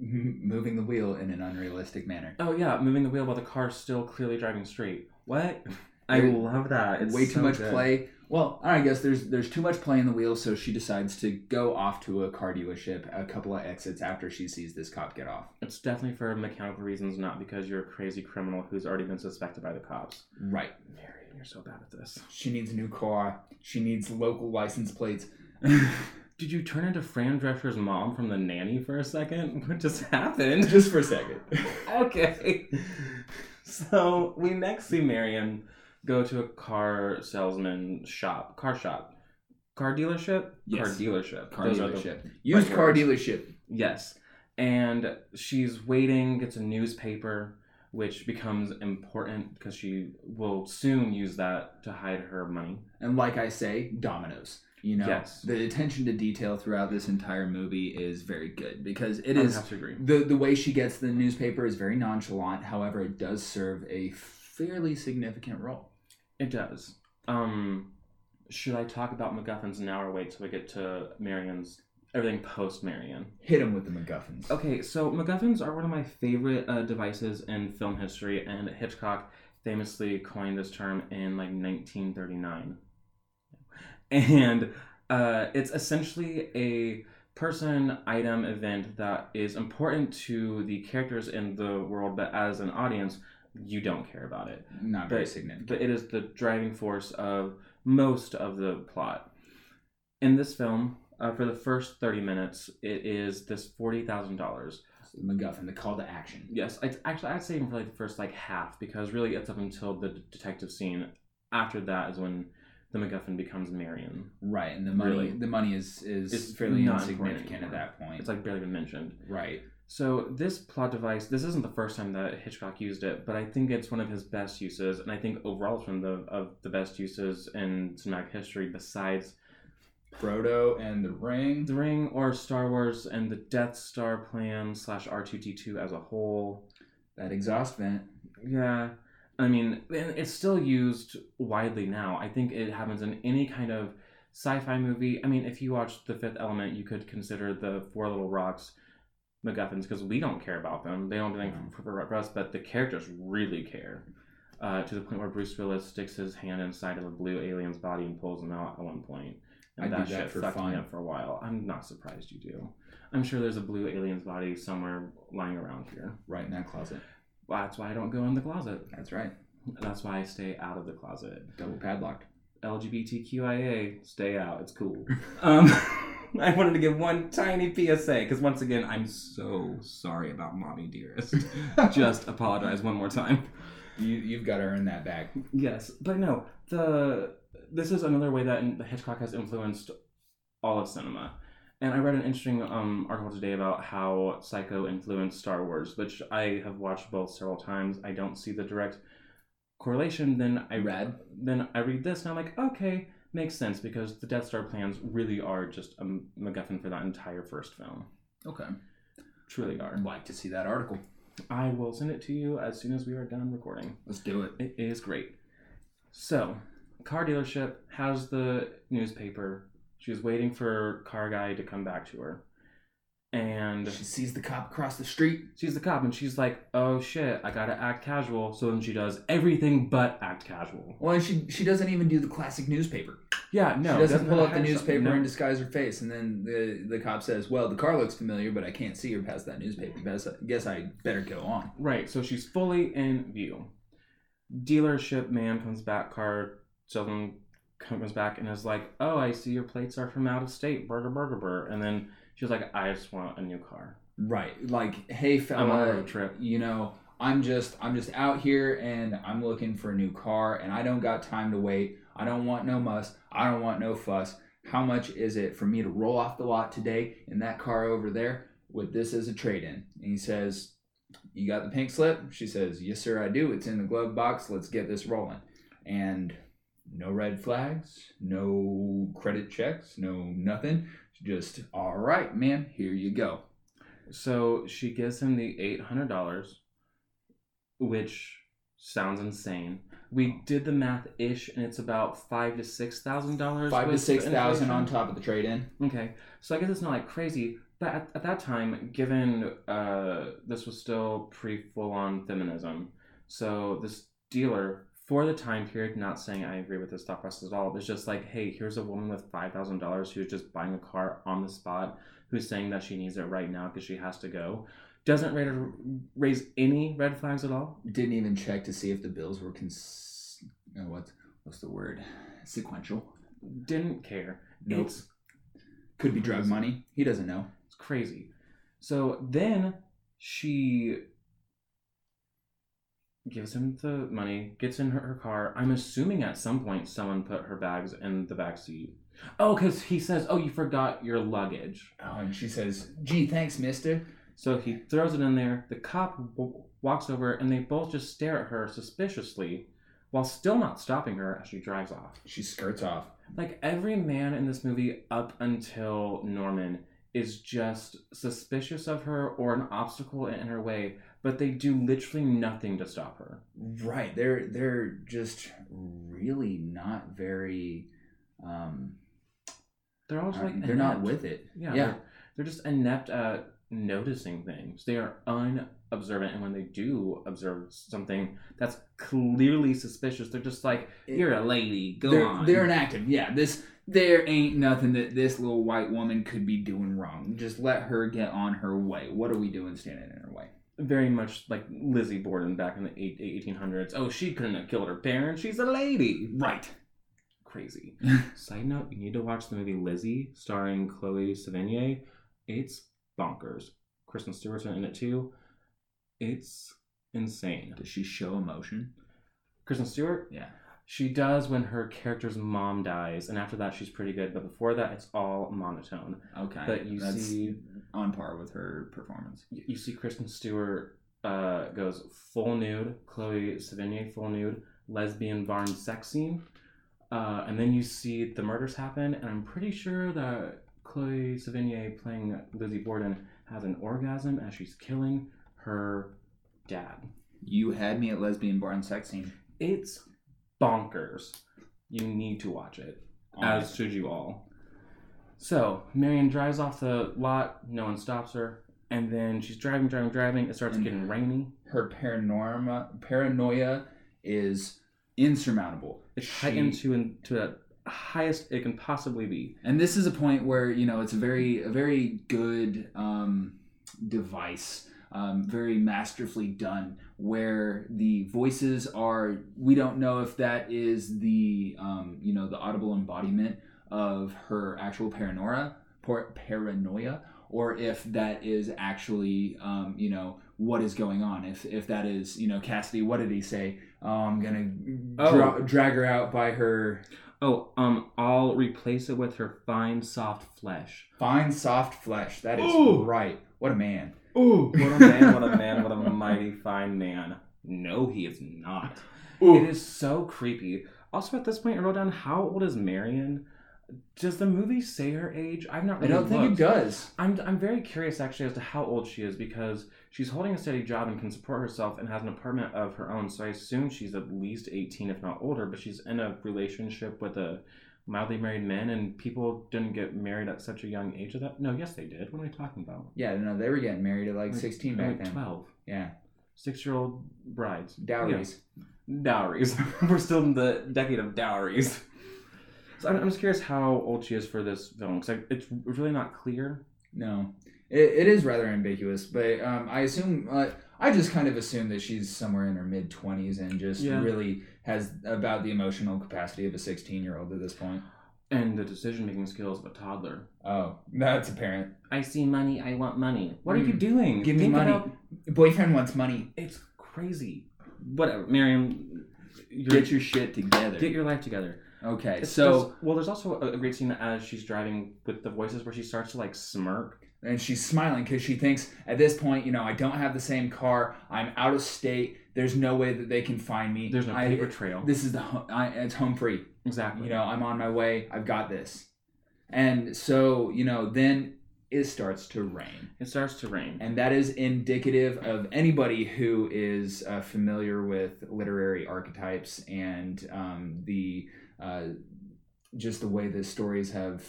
moving the wheel in an unrealistic manner. Oh yeah, moving the wheel while the car's still clearly driving straight. What? I You're, love that. It's way so too much good. play. Well, I guess there's there's too much play in the wheel, so she decides to go off to a car dealership a couple of exits after she sees this cop get off. It's definitely for mechanical reasons, not because you're a crazy criminal who's already been suspected by the cops. Right. Marion, you're so bad at this. She needs a new car. She needs local license plates. Did you turn into Fran Drescher's mom from The Nanny for a second? What just happened? Just for a second. Okay. So we next see Marion go to a car salesman shop, car shop, car dealership, yes. car dealership, car Those dealership, the, used car dealership. Yes, and she's waiting, gets a newspaper, which becomes important because she will soon use that to hide her money. And like I say, dominoes. You know, yes. The attention to detail throughout this entire movie is very good, because it I is have to agree. the the way she gets the newspaper is very nonchalant. However, it does serve a fairly significant role. It does. Um, should I talk about MacGuffins now or wait till we get to Marion's, everything post-Marion? Hit him with the MacGuffins. Okay, so MacGuffins are one of my favorite uh, devices in film history, and Hitchcock famously coined this term in like nineteen thirty-nine. And uh, it's essentially a person, item, event that is important to the characters in the world, but as an audience, you don't care about it. Not very but, significant. But it is the driving force of most of the plot. In this film, uh, for the first thirty minutes, it is this forty thousand dollars. The MacGuffin, the call to action. Yes, it's actually, I'd say even for like the first like half, because really it's up until the d- detective scene. After that is when the MacGuffin becomes Marion. Right, and the money really, the money is, is it's fairly insignificant at that point. It's like barely been mentioned. Right. So this plot device, this isn't the first time that Hitchcock used it, but I think it's one of his best uses, and I think overall it's one of the, of the best uses in cinematic history besides Frodo and the Ring. The Ring or Star Wars and the Death Star plan slash R two D two as a whole. That exhaust vent. Yeah. I mean, it's still used widely now. I think it happens in any kind of sci-fi movie. I mean, if you watched The Fifth Element, you could consider the Four Little Rocks MacGuffins because we don't care about them. They don't do anything for, for us, but the characters really care. Uh, to the point where Bruce Willis sticks his hand inside of a blue alien's body and pulls him out at one point. And I that do that shit for fucked me up for a while. I'm not surprised you do. I'm sure there's a blue alien's body somewhere lying around here. Right in that closet. Well, that's why I don't go in the closet. That's right. That's why I stay out of the closet. Double padlocked. L G B T Q I A, stay out. It's cool. um, I wanted to give one tiny P S A, because once again, I'm so sorry about Mommy Dearest. Just apologize one more time. You, you've got to earn that back. Yes. But no, the this is another way that Hitchcock has influenced all of cinema. And I read an interesting um, article today about how Psycho influenced Star Wars, which I have watched both several times. I don't see the direct correlation. Then I read, then I read this, and I'm like, okay, makes sense, because the Death Star plans really are just a MacGuffin for that entire first film. Okay, truly are. I'd like to see that article. I will send it to you as soon as we are done recording. Let's do it. It is great. So, car dealership has the newspaper. She was waiting for car guy to come back to her. And she sees the cop across the street. Sees the cop and she's like, oh shit, I gotta act casual. So then she does everything but act casual. Well, and she she doesn't even do the classic newspaper. Yeah, no. She doesn't, doesn't pull out the newspaper no. and disguise her face. And then the, the cop says, well, the car looks familiar, but I can't see her past that newspaper. I guess I better go on. Right, so she's fully in view. Dealership man comes back, car salesman comes back and is like, oh, I see your plates are from out of state, burger, burger, burger. And then she's like, I just want a new car. Right. Like, hey, fella, I'm on a road trip. You know, I'm just, I'm just out here and I'm looking for a new car and I don't got time to wait. I don't want no muss. I don't want no fuss. How much is it for me to roll off the lot today in that car over there with this as a trade-in? And he says, you got the pink slip? She says, yes, sir, I do. It's in the glove box. Let's get this rolling. And no red flags, no credit checks, no nothing. Just, all right, man, here you go. So she gives him the eight hundred dollars, which sounds insane. We did the math-ish, and it's about five thousand to six thousand dollars. five thousand to six thousand dollars on top of the trade-in. Okay, so I guess it's not like crazy, but at, at that time, given uh, this was still pre-full-on feminism, so this dealer, for the time period, not saying I agree with this thought process at all, but it's just like, hey, here's a woman with five thousand dollars who's just buying a car on the spot, who's saying that she needs it right now because she has to go. Doesn't raise any red flags at all. Didn't even check to see if the bills were, cons- oh, what's, what's the word? Sequential. Didn't care. Nope. It's Could be drug money. He doesn't know. It's crazy. So then she gives him the money, gets in her, her car. I'm assuming at some point someone put her bags in the backseat. Oh, because he says, oh, you forgot your luggage. Oh, and she says, gee, thanks, mister. So he throws it in there. The cop w- walks over, and they both just stare at her suspiciously while still not stopping her as she drives off. She skirts off. Like, every man in this movie up until Norman is just suspicious of her or an obstacle in her way, but they do literally nothing to stop her. Right. They're they're just really not very... Um, they're always uh, like They're inept. Not with it. Yeah. yeah. They're, they're just inept at noticing things. They are un observant, and when they do observe something that's clearly suspicious, they're just like, "You're a lady, go they're, on." They're inactive. Yeah, this there ain't nothing that this little white woman could be doing wrong. Just let her get on her way. What are we doing standing in her way? Very much like Lizzie Borden back in the eighteen hundreds. Oh, she couldn't have killed her parents. She's a lady, right? Crazy. Side note: you need to watch the movie Lizzie, starring Chloe Sevigny. It's bonkers. Kristen Stewart's in it too. It's insane. Does she show emotion? Kristen Stewart? Yeah. She does when her character's mom dies, and after that she's pretty good, but before that it's all monotone. Okay. But you That's see on par with her performance. You, you see Kristen Stewart uh, goes full nude, Chloe Sevigny full nude, lesbian barn sex scene, uh, and then you see the murders happen, and I'm pretty sure that Chloe Sevigny playing Lizzie Borden has an orgasm as she's killing her dad. You had me at lesbian barn sex scene. It's bonkers. You need to watch it. Honest. As should you all. So, Marion drives off the lot. No one stops her. And then she's driving, driving, driving. It starts and getting rainy. Her paranorma, paranoia is insurmountable. It's she... heightened to, in, to the highest it can possibly be. And this is a point where, you know, it's a very, a very good um, device. Um, very masterfully done, where the voices are, we don't know if that is the, um, you know, the audible embodiment of her actual paranoia, paranoia, or if that is actually, um, you know, what is going on. If if that is, you know, Cassidy, what did he say? Oh, I'm going to dra- oh. drag her out by her... Oh, um, I'll replace it with her fine, soft flesh. Fine, soft flesh. That is Ooh. Right. What a man. Ooh, what a man, what a man, what a mighty fine man. No, he is not. Ooh. It is so creepy. Also, at this point, I wrote down, how old is Marion? Does the movie say her age? I've not really I don't looked. think it does. I'm I'm very curious, actually, as to how old she is, because she's holding a steady job and can support herself and has an apartment of her own, so I assume she's at least eighteen, if not older, but she's in a relationship with a mildly married men, and people didn't get married at such a young age of that. No, yes they did. What am I talking about? Yeah, no, they were getting married at like, like sixteen back like then. twelve. Yeah. Six-year-old brides. Dowries. Yeah. Dowries. We're still in the decade of dowries. So I'm, I'm just curious how old she is for this film, because it's really not clear. No. It, it is rather ambiguous, but um, I assume... Uh, I just kind of assume that she's somewhere in her mid-twenties and just yeah. really has about the emotional capacity of a sixteen-year-old at this point. And the decision-making skills of a toddler. Oh, that's apparent. I see money, I want money. What mm. are you doing? Give me Think money. About... Boyfriend wants money. It's crazy. Whatever. Miriam, you're... get your shit together. Get your life together. Okay, it's so... Just... Well, there's also a great scene as she's driving with the voices where she starts to, like, smirk. And she's smiling because she thinks, at this point, you know, I don't have the same car. I'm out of state. There's no way that they can find me. There's no I, paper trail. This is the I, it's home free. Exactly. You know, I'm on my way. I've got this. And so, you know, then it starts to rain. It starts to rain. And that is indicative of anybody who is uh, familiar with literary archetypes and um, the... Uh, just the way the stories have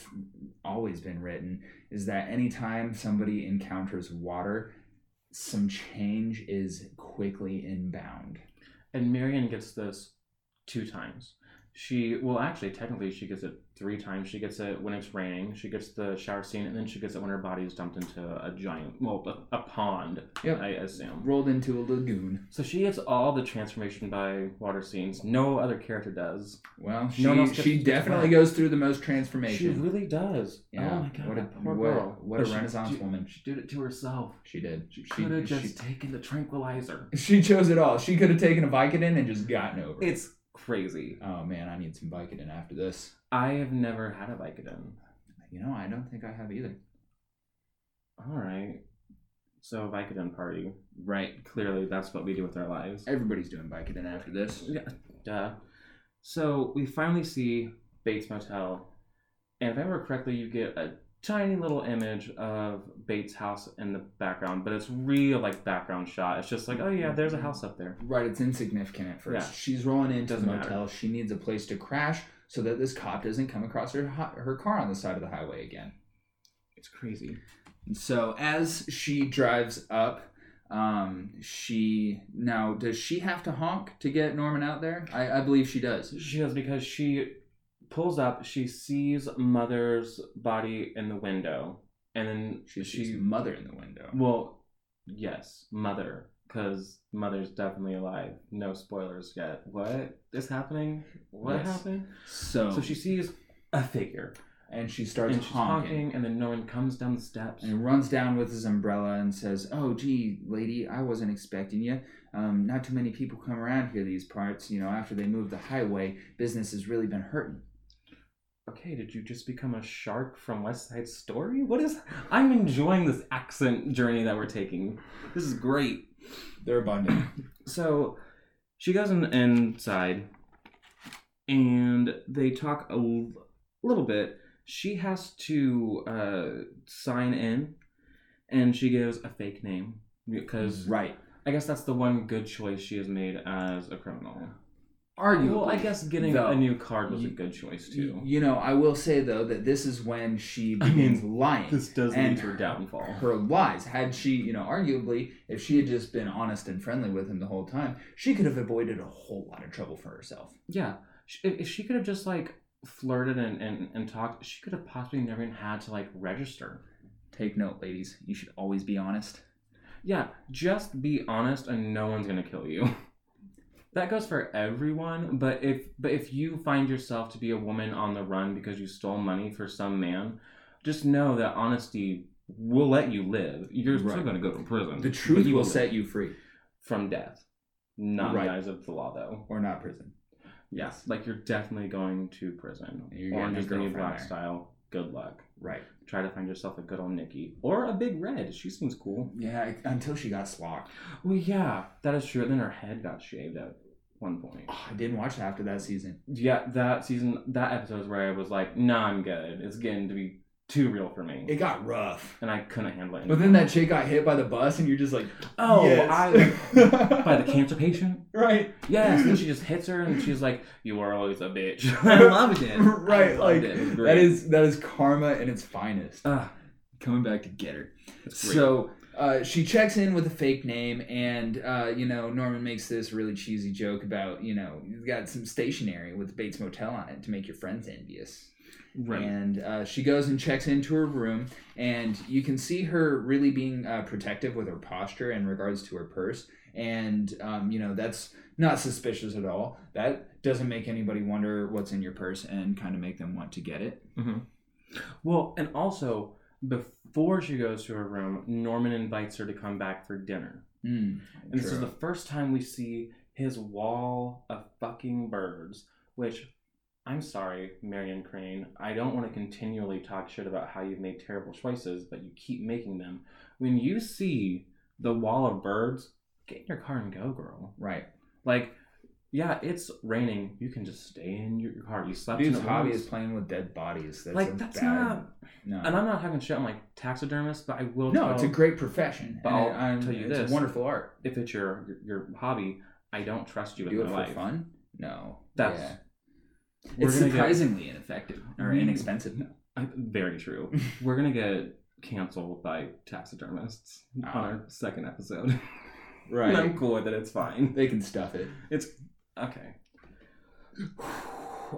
always been written is that anytime somebody encounters water, some change is quickly inbound. And Marion gets this two times. She, well, actually, technically, she gets it three times. She gets it when it's raining. She gets the shower scene, and then she gets it when her body is dumped into a giant, well, a, a pond, yep. I assume. Rolled into a lagoon. So she gets all the transformation by water scenes. No other character does. Well, she, no gets, she definitely goes through the most transformation. She really does. Yeah. Oh, my God. What a, poor what, girl. What a she, Renaissance she, woman. She did it to herself. She did. She, she could have just she, taken the tranquilizer. She chose it all. She could have taken a Vicodin and just gotten over it. It's crazy. Oh man, I need some Vicodin after this. I have never had a Vicodin. You know, I don't think I have either. All right. So Vicodin party. Right. Clearly that's what we do with our lives. Everybody's doing Vicodin after this. Yeah. Duh. So we finally see Bates Motel. And if I remember correctly, you get a tiny little image of Bates' house in the background, but it's real, like, background shot. It's just like, oh yeah, there's a house up there. Right, it's insignificant at first. Yeah. She's rolling into the motel. Matter. She needs a place to crash so that this cop doesn't come across her her car on the side of the highway again. It's crazy. And so as she drives up, Um, she now does she have to honk to get Norman out there? I, I believe she does. She does, because she pulls up. She sees Mother's body in the window, and then she sees she, Mother in the window. Well, yes, Mother, because Mother's definitely alive. No spoilers yet. What is happening? What yes. happened? So, so she sees a figure. And she starts and honking. honking. And then no one comes down the steps. And runs down with his umbrella and says, "Oh, gee, lady, I wasn't expecting you. Um, not too many people come around here these parts. You know, after they moved the highway, business has really been hurting." Okay, did you just become a shark from West Side Story? What is... I'm enjoying this accent journey that we're taking. This is great. They're abundant. So she goes in, inside, and they talk a l- little bit. She has to uh, sign in, and she gives a fake name because, right? I guess that's the one good choice she has made as a criminal. Arguably, well, I guess getting though, a new card was y- a good choice too. You know, I will say though that this is when she begins I mean, lying. This does lead to her downfall. Her lies. Had she, you know, arguably, if she had just been honest and friendly with him the whole time, she could have avoided a whole lot of trouble for herself. Yeah, if she could have just like. flirted and, and, and talked, she could have possibly never even had to, like, register. Take note, ladies. You should always be honest. Yeah, just be honest and no one's going to kill you. That goes for everyone, but if but if you find yourself to be a woman on the run because you stole money for some man, just know that honesty will let you live. You're right. Still going to go to prison. The truth will, will set you free. From death. Not right. The eyes of the law, though. Or not prison. Yes, like you're definitely going to prison. Orange is the New Black style. Good luck. Right. Try to find yourself a good old Nikki. Or a Big Red. She seems cool. Yeah, until she got slocked. Well, yeah, that is true. And then her head got shaved at one point. Oh, I didn't watch it after that season. Yeah, that season, that episode is where I was like, nah, I'm good. It's getting to be too real for me. It got rough. And I couldn't handle it anymore. But then that chick got hit by the bus and you're just like, oh, yes. I, by the cancer patient? Right. Yes. And she just hits her and she's like, "You are always a bitch." I loved it. Right. I loved like, it. It that is that is karma in its finest. Uh, coming back to get her. So uh, she checks in with a fake name and, uh, you know, Norman makes this really cheesy joke about, you know, you've got some stationery with Bates Motel on it to make your friends envious. Right. And uh, she goes and checks into her room, and you can see her really being uh, protective with her posture in regards to her purse. And, um, you know, that's not suspicious at all. That doesn't make anybody wonder what's in your purse and kind of make them want to get it. Mm-hmm. Well, and also, before she goes to her room, Norman invites her to come back for dinner. Mm, and true. This is the first time we see his wall of fucking birds, which... I'm sorry, Marion Crane. I don't want to continually talk shit about how you've made terrible choices, but you keep making them. When you see the wall of birds, get in your car and go, girl. Right. Like, yeah, it's raining. You can just stay in your car. You slept Dude's in the hobby is playing with dead bodies. That's like, that's bad, not... No. And I'm not having shit on, like, taxidermist, but I will no, tell... No, it's a great profession. But I'll I'm, tell you it's this. It's wonderful art. If it's your, your, your hobby, I don't trust you with my life. Do it for fun? No. That's... Yeah. We're it's surprisingly get, ineffective or inexpensive now. Very true. We're going to get canceled by taxidermists oh. on our second episode. Right. And I'm cool with it. It's fine. They can stuff it. It's okay.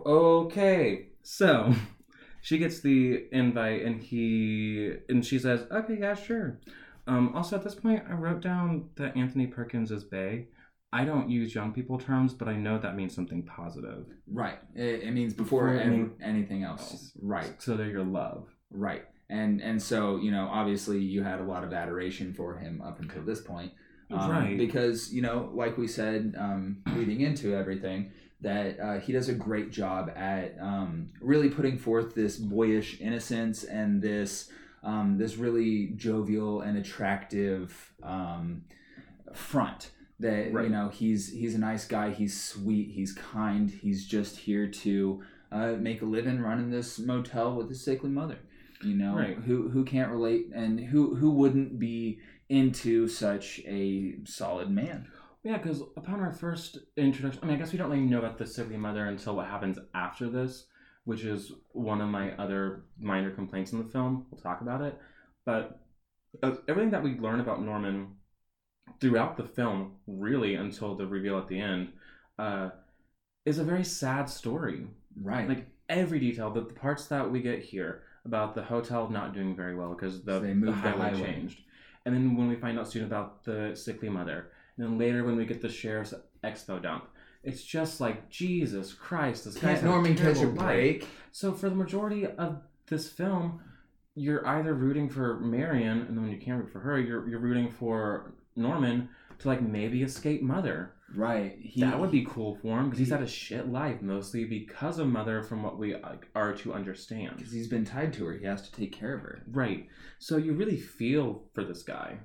Okay. So she gets the invite and he and she says, "Okay, yeah, sure." Um, also, at this point, I wrote down that Anthony Perkins is bae. I don't use young people terms, but I know that means something positive. Right. It, it means before, before any, anything else. else. Right. So they're your love. Right. And and so, you know, obviously you had a lot of adoration for him up until this point. Um, right. Because, you know, like we said, um, leading into everything, that uh, he does a great job at um, really putting forth this boyish innocence and this, um, this really jovial and attractive um, front. That, right. You know, he's he's a nice guy, he's sweet, he's kind, he's just here to uh, make a living running this motel with his sickly mother. You know, right. who who can't relate and who, who wouldn't be into such a solid man? Yeah, because upon our first introduction, I mean, I guess we don't really know about the sickly mother until what happens after this, which is one of my other minor complaints in the film. We'll talk about it. But uh, everything that we learn about Norman throughout the film, really, until the reveal at the end, uh, is a very sad story. Right. Like, every detail, the, the parts that we get here about the hotel not doing very well because the, so they moved the, highway the highway changed. And then when we find out soon about the sickly mother. And then later when we get the sheriff's expo dump. It's just like, Jesus Christ, this guy's Norman catch a break. So for the majority of this film, you're either rooting for Marion, and then when you can't root for her, you're you're rooting for Norman to, like, maybe escape Mother. Right. He, that would be cool for him, because he's had a shit life, mostly because of Mother, from what we are to understand. Because he's been tied to her. He has to take care of her. Right. So you really feel for this guy.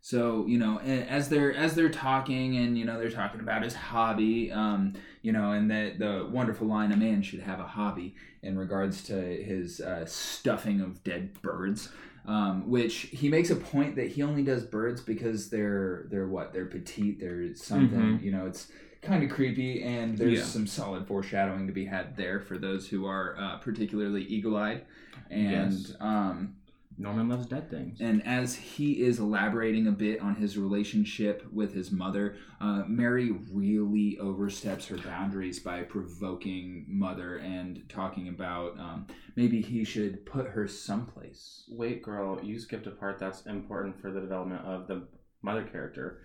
So, you know, as they're as they're talking, and, you know, they're talking about his hobby, um, you know, and the, the wonderful line, a man should have a hobby, in regards to his uh, stuffing of dead birds. Um, which he makes a point that he only does birds because they're they're what they're petite, they're something, mm-hmm. you know, it's kind of creepy, and there's yeah. some solid foreshadowing to be had there for those who are uh, particularly eagle-eyed, and yes. um, Norman loves dead things. And as he is elaborating a bit on his relationship with his mother, uh, Mary really oversteps her boundaries by provoking Mother and talking about um, maybe he should put her someplace. Wait, girl, you skipped a part that's important for the development of the Mother character.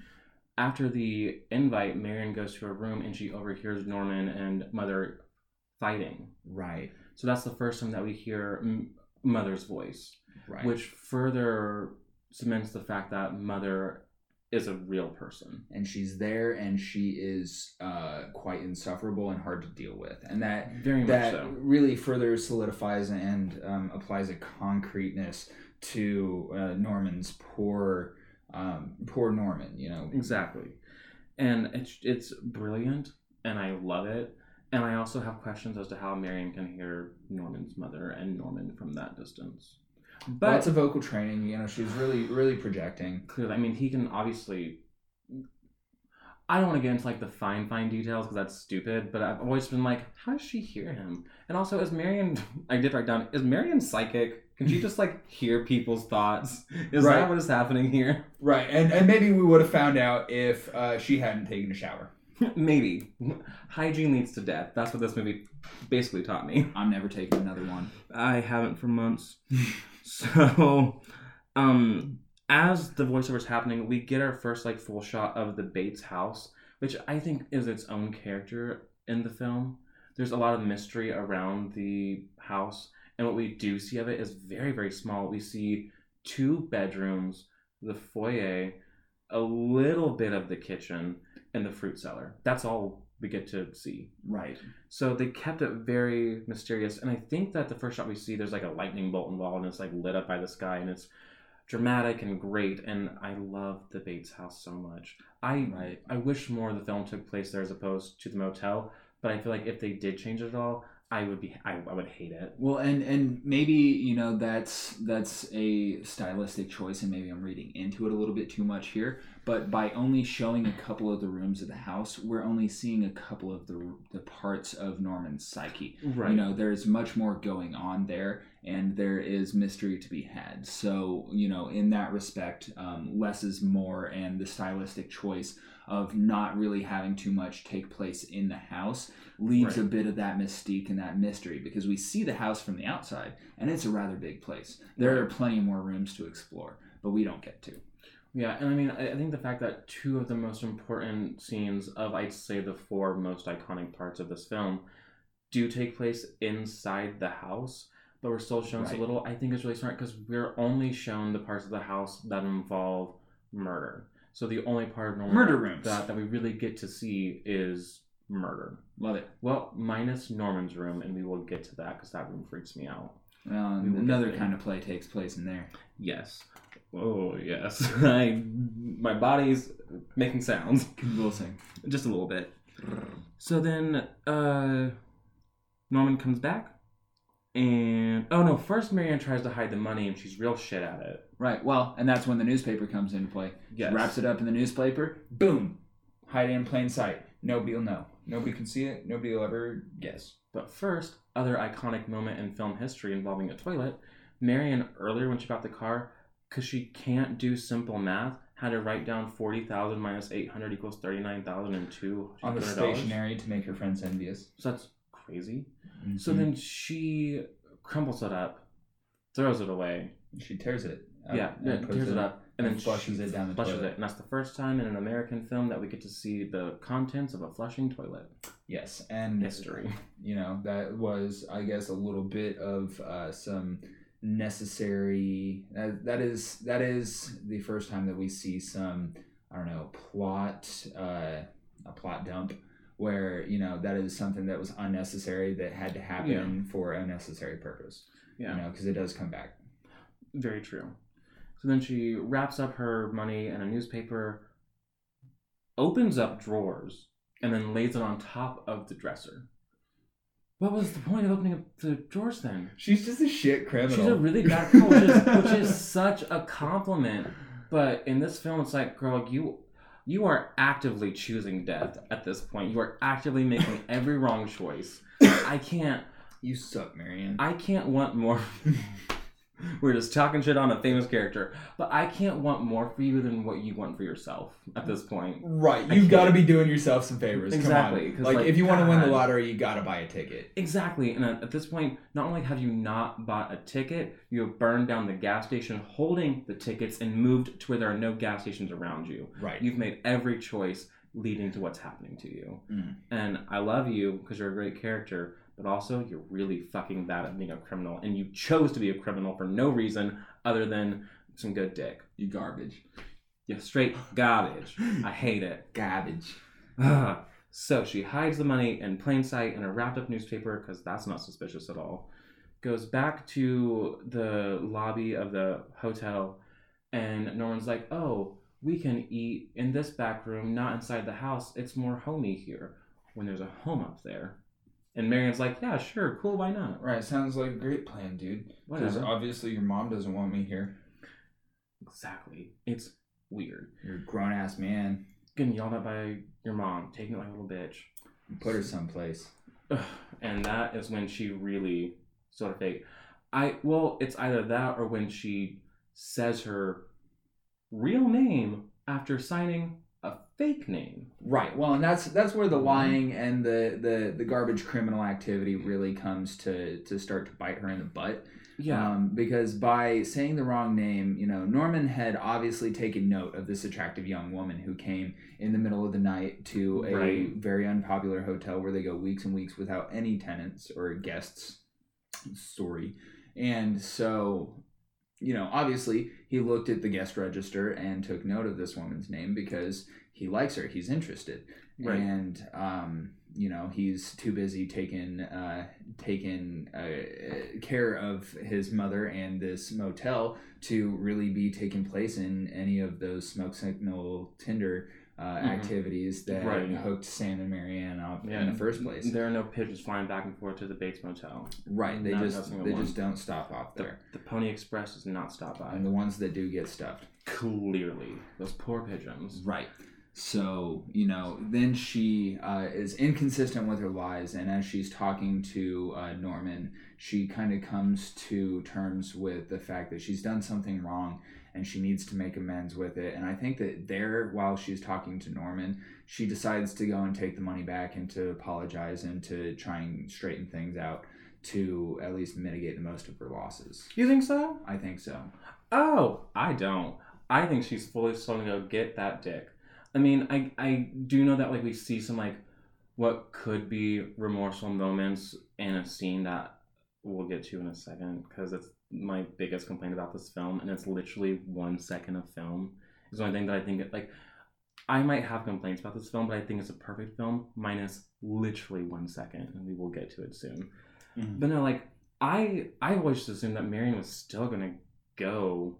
After the invite, Marion goes to her room and she overhears Norman and Mother fighting. Right. So that's the first time that we hear Mother's voice. Right. Which further cements the fact that Mother is a real person. And she's there, and she is uh, quite insufferable and hard to deal with. And that, Very that much so. really further solidifies and um, applies a concreteness to uh, Norman's poor um, poor Norman, you know. Exactly. And it's, it's brilliant, and I love it. And I also have questions as to how Marion can hear Norman's mother and Norman from that distance. But lots of vocal training, you know, she's really, really projecting. Clearly, I mean, he can obviously... I don't want to get into, like, the fine, fine details, because that's stupid, but I've always been like, how does she hear him? And also, is Marion... I did write down, is Marion psychic? Can she just, like, hear people's thoughts? Is right. that what is happening here? Right, and, and maybe we would have found out if uh, she hadn't taken a shower. Maybe. Hygiene leads to death. That's what this movie basically taught me. I'm never taking another one. I haven't for months. So, um, as the voiceover's happening, we get our first, like, full shot of the Bates house, which I think is its own character in the film. There's a lot of mystery around the house, and what we do see of it is very, very small. We see two bedrooms, the foyer, a little bit of the kitchen, and the fruit cellar. That's all we get to see. Right. So they kept it very mysterious. And I think that the first shot we see, there's like a lightning bolt involved, and it's like lit up by the sky, and it's dramatic and great. And I love the Bates house so much. I right. I wish more of the film took place there as opposed to the motel. But I feel like if they did change it at all, I would be I, I would hate it. Well, and, and maybe, you know, that's that's a stylistic choice, and maybe I'm reading into it a little bit too much here, but by only showing a couple of the rooms of the house, we're only seeing a couple of the the parts of Norman's psyche. Right. You know, there's much more going on there, and there is mystery to be had. So, you know, in that respect, um, less is more, and the stylistic choice of not really having too much take place in the house leaves right. a bit of that mystique and that mystery, because we see the house from the outside, and it's a rather big place. There are plenty more rooms to explore, but we don't get to. Yeah, and I mean, I think the fact that two of the most important scenes of, I'd say, the four most iconic parts of this film do take place inside the house, but we're still shown right. so little, I think is really smart, because we're only shown the parts of the house that involve murder. So the only part of Norman murder rooms that, that we really get to see is murder. Love it. Well, minus Norman's room, and we will get to that, because that room freaks me out. Well, we another kind of play takes place in there. Yes. Oh, yes. I, my body's making sounds. Convulsing. Just a little bit. So then uh, Norman comes back. And, oh no, first Marianne tries to hide the money, and she's real shit at it. Right, well, and that's when the newspaper comes into play. Yes. She wraps it up in the newspaper, boom, hide it in plain sight. Nobody will know. Nobody can see it, nobody will ever guess. But first, other iconic moment in film history involving a toilet, Marianne, earlier when she got the car, because she can't do simple math, had to write down forty thousand minus eight hundred equals thirty-nine thousand two hundred dollars on the stationery to make her friends envious. So that's crazy. Mm-hmm. So then she crumbles it up, throws it away. She tears it. Yeah, yeah tears it up. And, and then flushes it down the flushes toilet. It. And that's the first time in an American film that we get to see the contents of a flushing toilet. Yes, and history. You know, that was, I guess, a little bit of uh, some necessary. Uh, that is that is the first time that we see some, I don't know, plot uh, a plot dump where, you know, that is something that was unnecessary that had to happen yeah. for a necessary purpose. Yeah, you know, because it does come back. Very true. So then she wraps up her money in a newspaper, opens up drawers, and then lays it on top of the dresser. What was the point of opening up the drawers then? She's just a shit criminal. She's a really bad criminal, which is, which is such a compliment. But in this film, it's like, girl, you you are actively choosing death at this point. You are actively making every wrong choice. I can't... You suck, Marianne. I can't want more... We're just talking shit on a famous character. But I can't want more for you than what you want for yourself at this point. Right. You've got to be doing yourself some favors. Exactly. Come on. Like, like, if you God. want to win the lottery, you got to buy a ticket. Exactly. And at this point, not only have you not bought a ticket, you have burned down the gas station holding the tickets and moved to where there are no gas stations around you. Right. You've made every choice leading to what's happening to you. Mm. And I love you because you're a great character. But also, you're really fucking bad at being a criminal. And you chose to be a criminal for no reason other than some good dick. You garbage. You're straight garbage. I hate it. Garbage. Ugh. So she hides the money in plain sight in a wrapped up newspaper, because that's not suspicious at all. Goes back to the lobby of the hotel, and Norman's like, oh, we can eat in this back room, not inside the house. It's more homey here, when there's a home up there. And Marianne's like, yeah, sure, cool, why not? Right, sounds like a great plan, dude. Because obviously your mom doesn't want me here. Exactly. It's weird. You're a grown-ass man. Getting yelled at by your mom, taking it like a little bitch. And put her someplace. And that is when she really sort of fake. I Well, it's either that or when she says her real name after signing a fake name. Right. Well, and that's that's where the lying and the, the, the garbage criminal activity really comes to, to start to bite her in the butt. Yeah. Um, because by saying the wrong name, you know, Norman had obviously taken note of this attractive young woman who came in the middle of the night to a right. very unpopular hotel where they go weeks and weeks without any tenants or guests. Sorry. And so... You know, obviously, he looked at the guest register and took note of this woman's name because he likes her. He's interested. Right. And, um, you know, he's too busy taking uh, taking uh, care of his mother and this motel to really be taking place in any of those smoke signal Tinder uh, mm-hmm. activities that right. hooked Sam and Marianne up yeah. in the first place. There are no pigeons flying back and forth to the Bates Motel. Right. They not just they one. just don't stop off there. The, the Pony Express does not stop by. And the ones that do get stuffed. Clearly. Those poor pigeons. Right. So, you know, then she uh, is inconsistent with her lies, and as she's talking to uh, Norman, she kind of comes to terms with the fact that she's done something wrong, and she needs to make amends with it. And I think that there, while she's talking to Norman, she decides to go and take the money back and to apologize and to try and straighten things out to at least mitigate the most of her losses. You think so? I think so. Oh, I don't. I think she's fully starting to get that dick. I mean, I I do know that, like, we see some, like, what could be remorseful moments in a scene that we'll get to in a second, because it's my biggest complaint about this film, and it's literally one second of film. It's the only thing that I think, it, like, I might have complaints about this film, but I think it's a perfect film, minus literally one second, and we will get to it soon. Mm-hmm. But no, like, I, I always assumed that Marianne was still going to go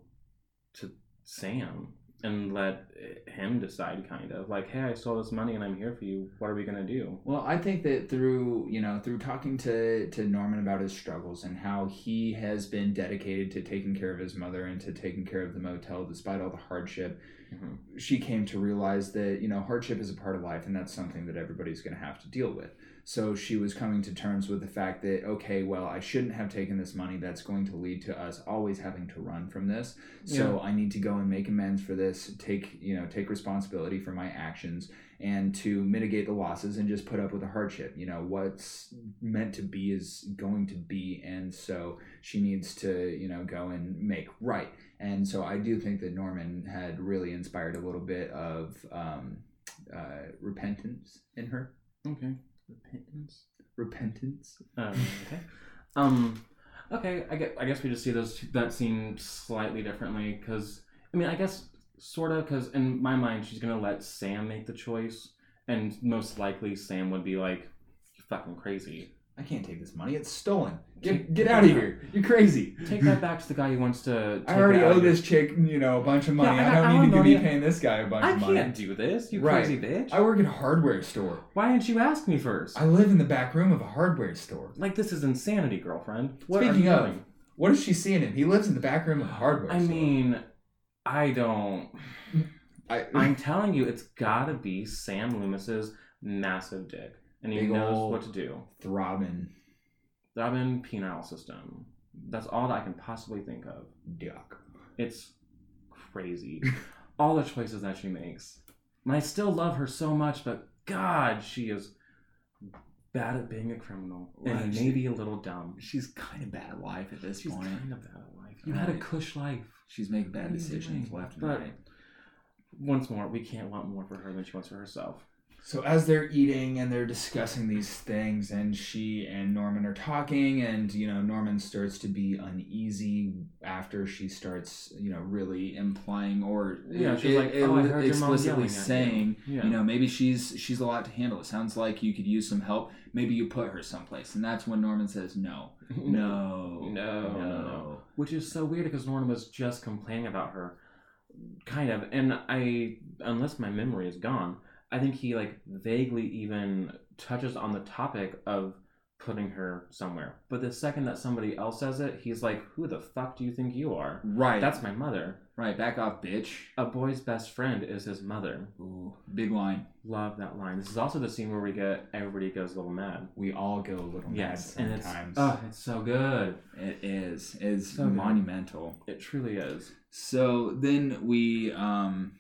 to Sam and let him decide, kind of. Like, hey, I stole this money and I'm here for you. What are we going to do? Well, I think that through, you know, through talking to, to Norman about his struggles and how he has been dedicated to taking care of his mother and to taking care of the motel despite all the hardship, mm-hmm. she came to realize that, you know, hardship is a part of life and that's something that everybody's going to have to deal with. So she was coming to terms with the fact that, okay, well, I shouldn't have taken this money. That's going to lead to us always having to run from this. So yeah. I need to go and make amends for this, take, you know, take responsibility for my actions, and to mitigate the losses and just put up with the hardship. You know, what's meant to be is going to be. And so she needs to, you know, go and make right. And so I do think that Norman had really inspired a little bit of um, uh, repentance in her. Okay. Repentance? Repentance. Um, okay. Um, okay, I guess, I guess we just see those two, that scene slightly differently because, I mean, I guess sort of because in my mind she's going to let Sam make the choice and most likely Sam would be like, you're fucking crazy. I can't take this money. It's stolen. Get get out of here. You're crazy. Take that back to the guy who wants to take I already it out owe this chick, you know, a bunch of money. Yeah, I, I don't I need don't to be paying this guy a bunch I of money. I can't do this, you right. crazy bitch. I work at a hardware store. Why didn't you ask me first? I live in the back room of a hardware store. Like, this is insanity, girlfriend. What Speaking of, doing? What is she seeing him? He lives in the back room of a hardware I store. I mean, I don't... I, I'm telling you, it's gotta be Sam Loomis's massive dick. And he Big knows what to do. Throbbing. Throbbing penile system. That's all that I can possibly think of. Yuck. It's crazy. All the choices that she makes. And I still love her so much, but God, she is bad at being a criminal. Right. And maybe a little dumb. She's kind of bad at life at this She's point. She's kind of bad at life. You right. had a cush life. She's making bad decisions left and right. Once more, we can't want more for her than she wants for herself. So as they're eating and they're discussing these things and she and Norman are talking and, you know, Norman starts to be uneasy after she starts, you know, really implying or yeah, she's it, like, oh, it, I heard explicitly saying, you. Yeah. you know, maybe she's she's a lot to handle. It sounds like you could use some help. Maybe you put her someplace. And that's when Norman says, no, no, no, no, no, no. Which is so weird because Norman was just complaining about her, kind of. And I, unless my memory is gone, I think he like vaguely even touches on the topic of putting her somewhere. But the second that somebody else says it, he's like, who the fuck do you think you are? Right. That's my mother. Right. Back off, bitch. A boy's best friend is his mother. Ooh. Big line. Love that line. This is also the scene where we get everybody goes a little mad. We all go a little mad yes, sometimes. And it's, oh, it's so good. It is. It's so monumental. Good. It truly is. So then we... um.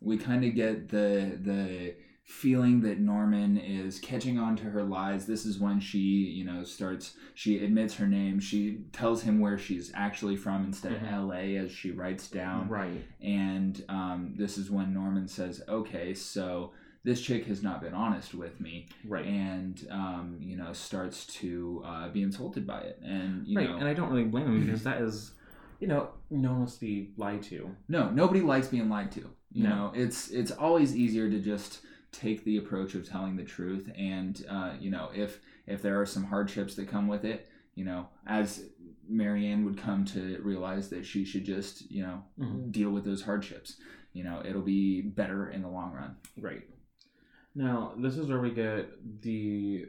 We kind of get the the feeling that Norman is catching on to her lies. This is when she, you know, starts, she admits her name. She tells him where she's actually from instead mm-hmm. of L A as she writes down. Right. And um, this is when Norman says, okay, so this chick has not been honest with me. Right. And, um, you know, starts to uh, be insulted by it. And, you right. know. And I don't really blame him because that is, you know, no one wants to be lied to. No, nobody likes being lied to. You know, it's it's always easier to just take the approach of telling the truth. And, uh, you know, if if there are some hardships that come with it, you know, as Marianne would come to realize that she should just, you know, mm-hmm. deal with those hardships. You know, it'll be better in the long run. Right. Now, this is where we get the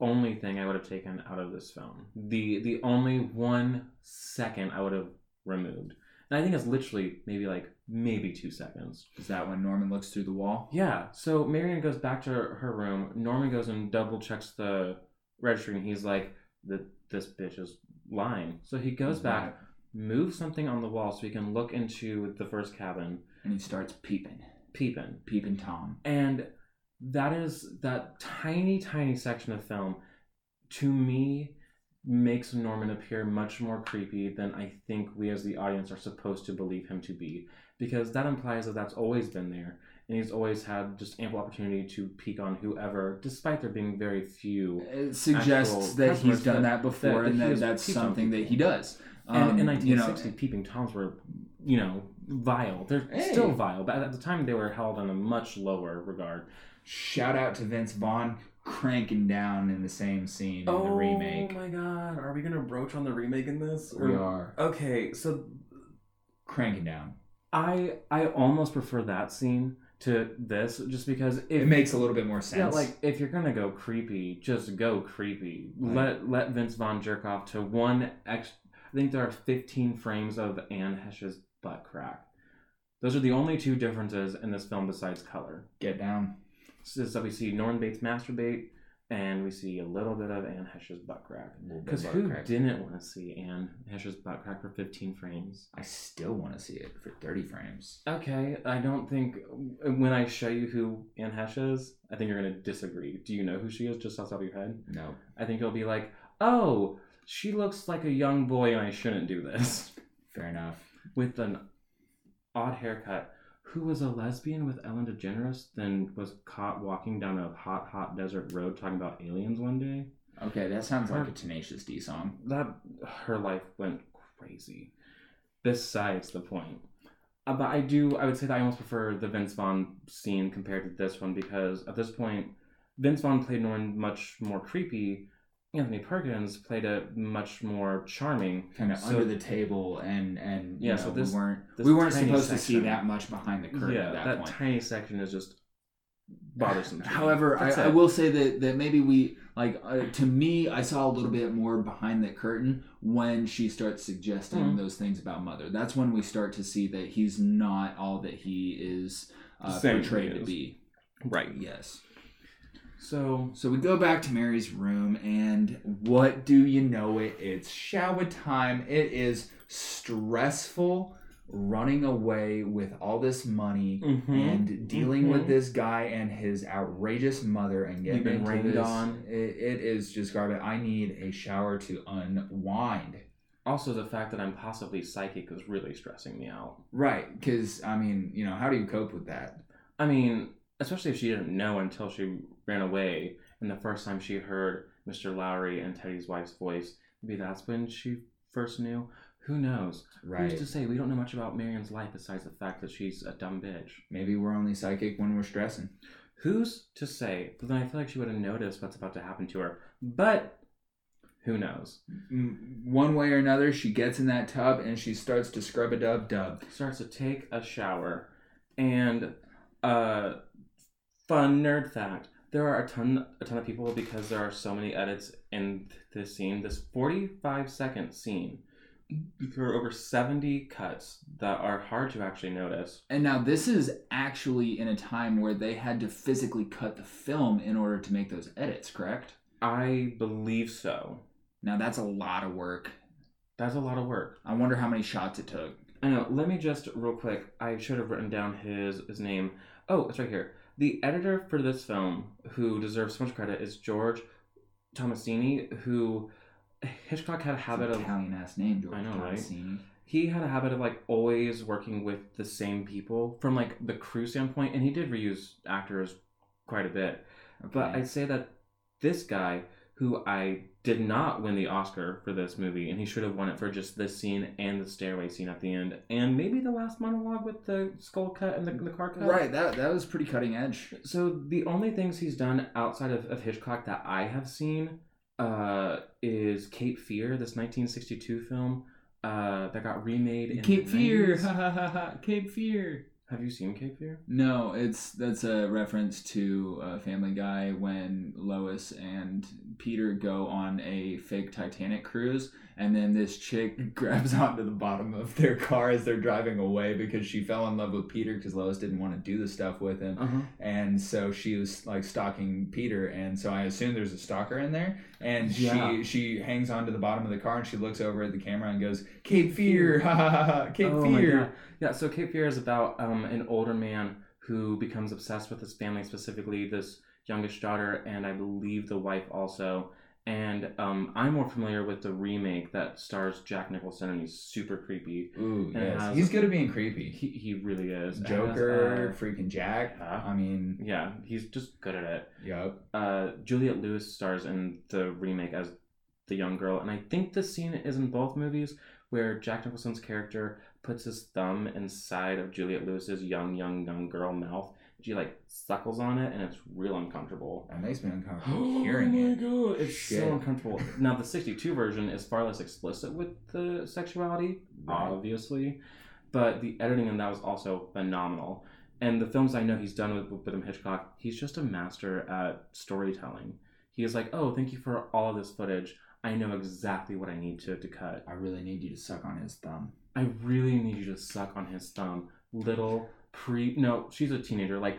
only thing I would have taken out of this film. The, the only one second I would have removed. And I think it's literally maybe like maybe two seconds. Is that when Norman looks through the wall? Yeah. So Marianne goes back to her, her room. Norman goes and double checks the registry and he's like, "The this bitch is lying." So he goes right. back, moves something on the wall so he can look into the first cabin. And he starts peeping. Peeping. Peeping Tom. And that is that tiny, tiny section of film to me makes Norman appear much more creepy than I think we as the audience are supposed to believe him to be. Because that implies that that's always been there. And he's always had just ample opportunity to peek on whoever, despite there being very few. It suggests that he's done that, that before that, and that, that that's something people. That he does. Um, and in nineteen sixty, you know, peeping Toms were, you know, vile. They're hey. still vile, but at the time they were held on a much lower regard. Shout out to Vince Vaughn. Cranking down in the same scene in oh, the remake. Oh my god, are we gonna broach on the remake in this? Or... We are. Okay, so cranking down. I I almost prefer that scene to this, just because if, it makes a little bit more sense. Yeah, like if you're gonna go creepy, just go creepy. Right. Let let Vince Vaughn jerk off to one ex. I think there are fifteen frames of Anne Heche's butt crack. Those are the only two differences in this film besides color. Get down. Is that we see Norman Bates masturbate, And we see a little bit of Anne Heche's butt crack. Because who crack. didn't want to see Anne Heche's butt crack for fifteen frames? I still want to see it for thirty frames. Okay, I don't think... When I show you who Anne Heche is, I think you're going to disagree. Do you know who she is just off the top of your head? No. I think you'll be like, oh, she looks like a young boy and I shouldn't do this. Fair enough. With an odd haircut. Who was a lesbian with Ellen DeGeneres, then was caught walking down a hot, hot desert road talking about aliens one day. Okay, that sounds her, like a Tenacious D song. That her life went crazy. Besides the point. Uh, but I do, I would say that I almost prefer the Vince Vaughn scene compared to this one because at this point, Vince Vaughn played no one much more creepy. Anthony Perkins played it much more charming, kind of so, under the table, and and yeah, you know, so this, we weren't this we weren't supposed section, to see that much behind the curtain. Yeah, at that, that point. Tiny section is just bothersome. However, I, I will say that that maybe we like uh, to me, I saw a little bit more behind the curtain when she starts suggesting mm-hmm. those things about Mother. That's when we start to see that he's not all that he is uh, portrayed to be. Right. Yes. So so we go back to Mary's room, and what do you know it? It's shower time. It is stressful running away with all this money mm-hmm. and dealing mm-hmm. with this guy and his outrageous mother and getting You've been rained on. It, it is just garbage. I need a shower to unwind. Also, the fact that I'm possibly psychic is really stressing me out. Right, because, I mean, you know, how do you cope with that? I mean, especially if she didn't know until she... ran away, and the first time she heard Mister Lowry and Teddy's wife's voice, maybe that's when she first knew. Who knows? Right. Who's to say? We don't know much about Miriam's life besides the fact that she's a dumb bitch. Maybe we're only psychic when we're stressing. Who's to say? But then I feel like she would have noticed what's about to happen to her. But who knows? One way or another, she gets in that tub and she starts to scrub a dub dub. Starts to take a shower. And, uh, fun nerd fact. There are a ton, a ton of people because there are so many edits in this scene. This forty-five second scene, there are over seventy cuts that are hard to actually notice. And now this is actually in a time where they had to physically cut the film in order to make those edits, correct? I believe so. Now that's a lot of work. That's a lot of work. I wonder how many shots it took. I know. Let me just, real quick, I should have written down his, his name. Oh, it's right here. The editor for this film, who deserves so much credit, is George Tomasini, who Hitchcock had a habit of... Italian-ass name, George I know, Tomasini. Right? He had a habit of, like, always working with the same people from, like, the crew standpoint, and he did reuse actors quite a bit. Okay. But I'd say that this guy, who I did not win the Oscar for this movie, and he should have won it for just this scene and the stairway scene at the end, and maybe the last monologue with the skull cut and the, the car cut. Right, that that was pretty cutting edge. So the only things he's done outside of, of Hitchcock that I have seen uh, is Cape Fear, this nineteen sixty-two film uh, that got remade in Cape the Fear, ha ha ha ha, Cape Fear. Have you seen Cape Fear? No, it's that's a reference to uh, Family Guy when Lois and Peter go on a fake Titanic cruise, and then this chick grabs onto the bottom of their car as they're driving away because she fell in love with Peter because Lois didn't want to do the stuff with him, uh-huh. and so she was like stalking Peter, and so I assume there's a stalker in there, and yeah. she she hangs onto the bottom of the car and she looks over at the camera and goes, "Cape Fear, ha ha ha, Cape oh, Fear." My God. Yeah, so Cape Fear is about um, an older man who becomes obsessed with his family, specifically this youngest daughter and I believe the wife also. And um, I'm more familiar with the remake that stars Jack Nicholson, and he's super creepy. Ooh, and yes. Has, he's good at being creepy. He he really is. Joker, has, uh, freaking Jack. Uh, I mean... Yeah, he's just good at it. Yep. Uh, Juliette Lewis stars in the remake as the young girl, and I think this scene is in both movies where Jack Nicholson's character puts his thumb inside of Juliette Lewis's young, young, young girl mouth. She, like, suckles on it, and it's real uncomfortable. That makes me uncomfortable hearing it. Oh, my God. It's Shit. so uncomfortable. Now, the sixty-two version is far less explicit with the sexuality, right. obviously. But the editing in that was also phenomenal. And the films I know he's done with, with, with Hitchcock, he's just a master at storytelling. He is like, oh, thank you for all of this footage. I know exactly what I need to, to cut. I really need you to suck on his thumb. I really need you to suck on his thumb. Little pre... No, she's a teenager, like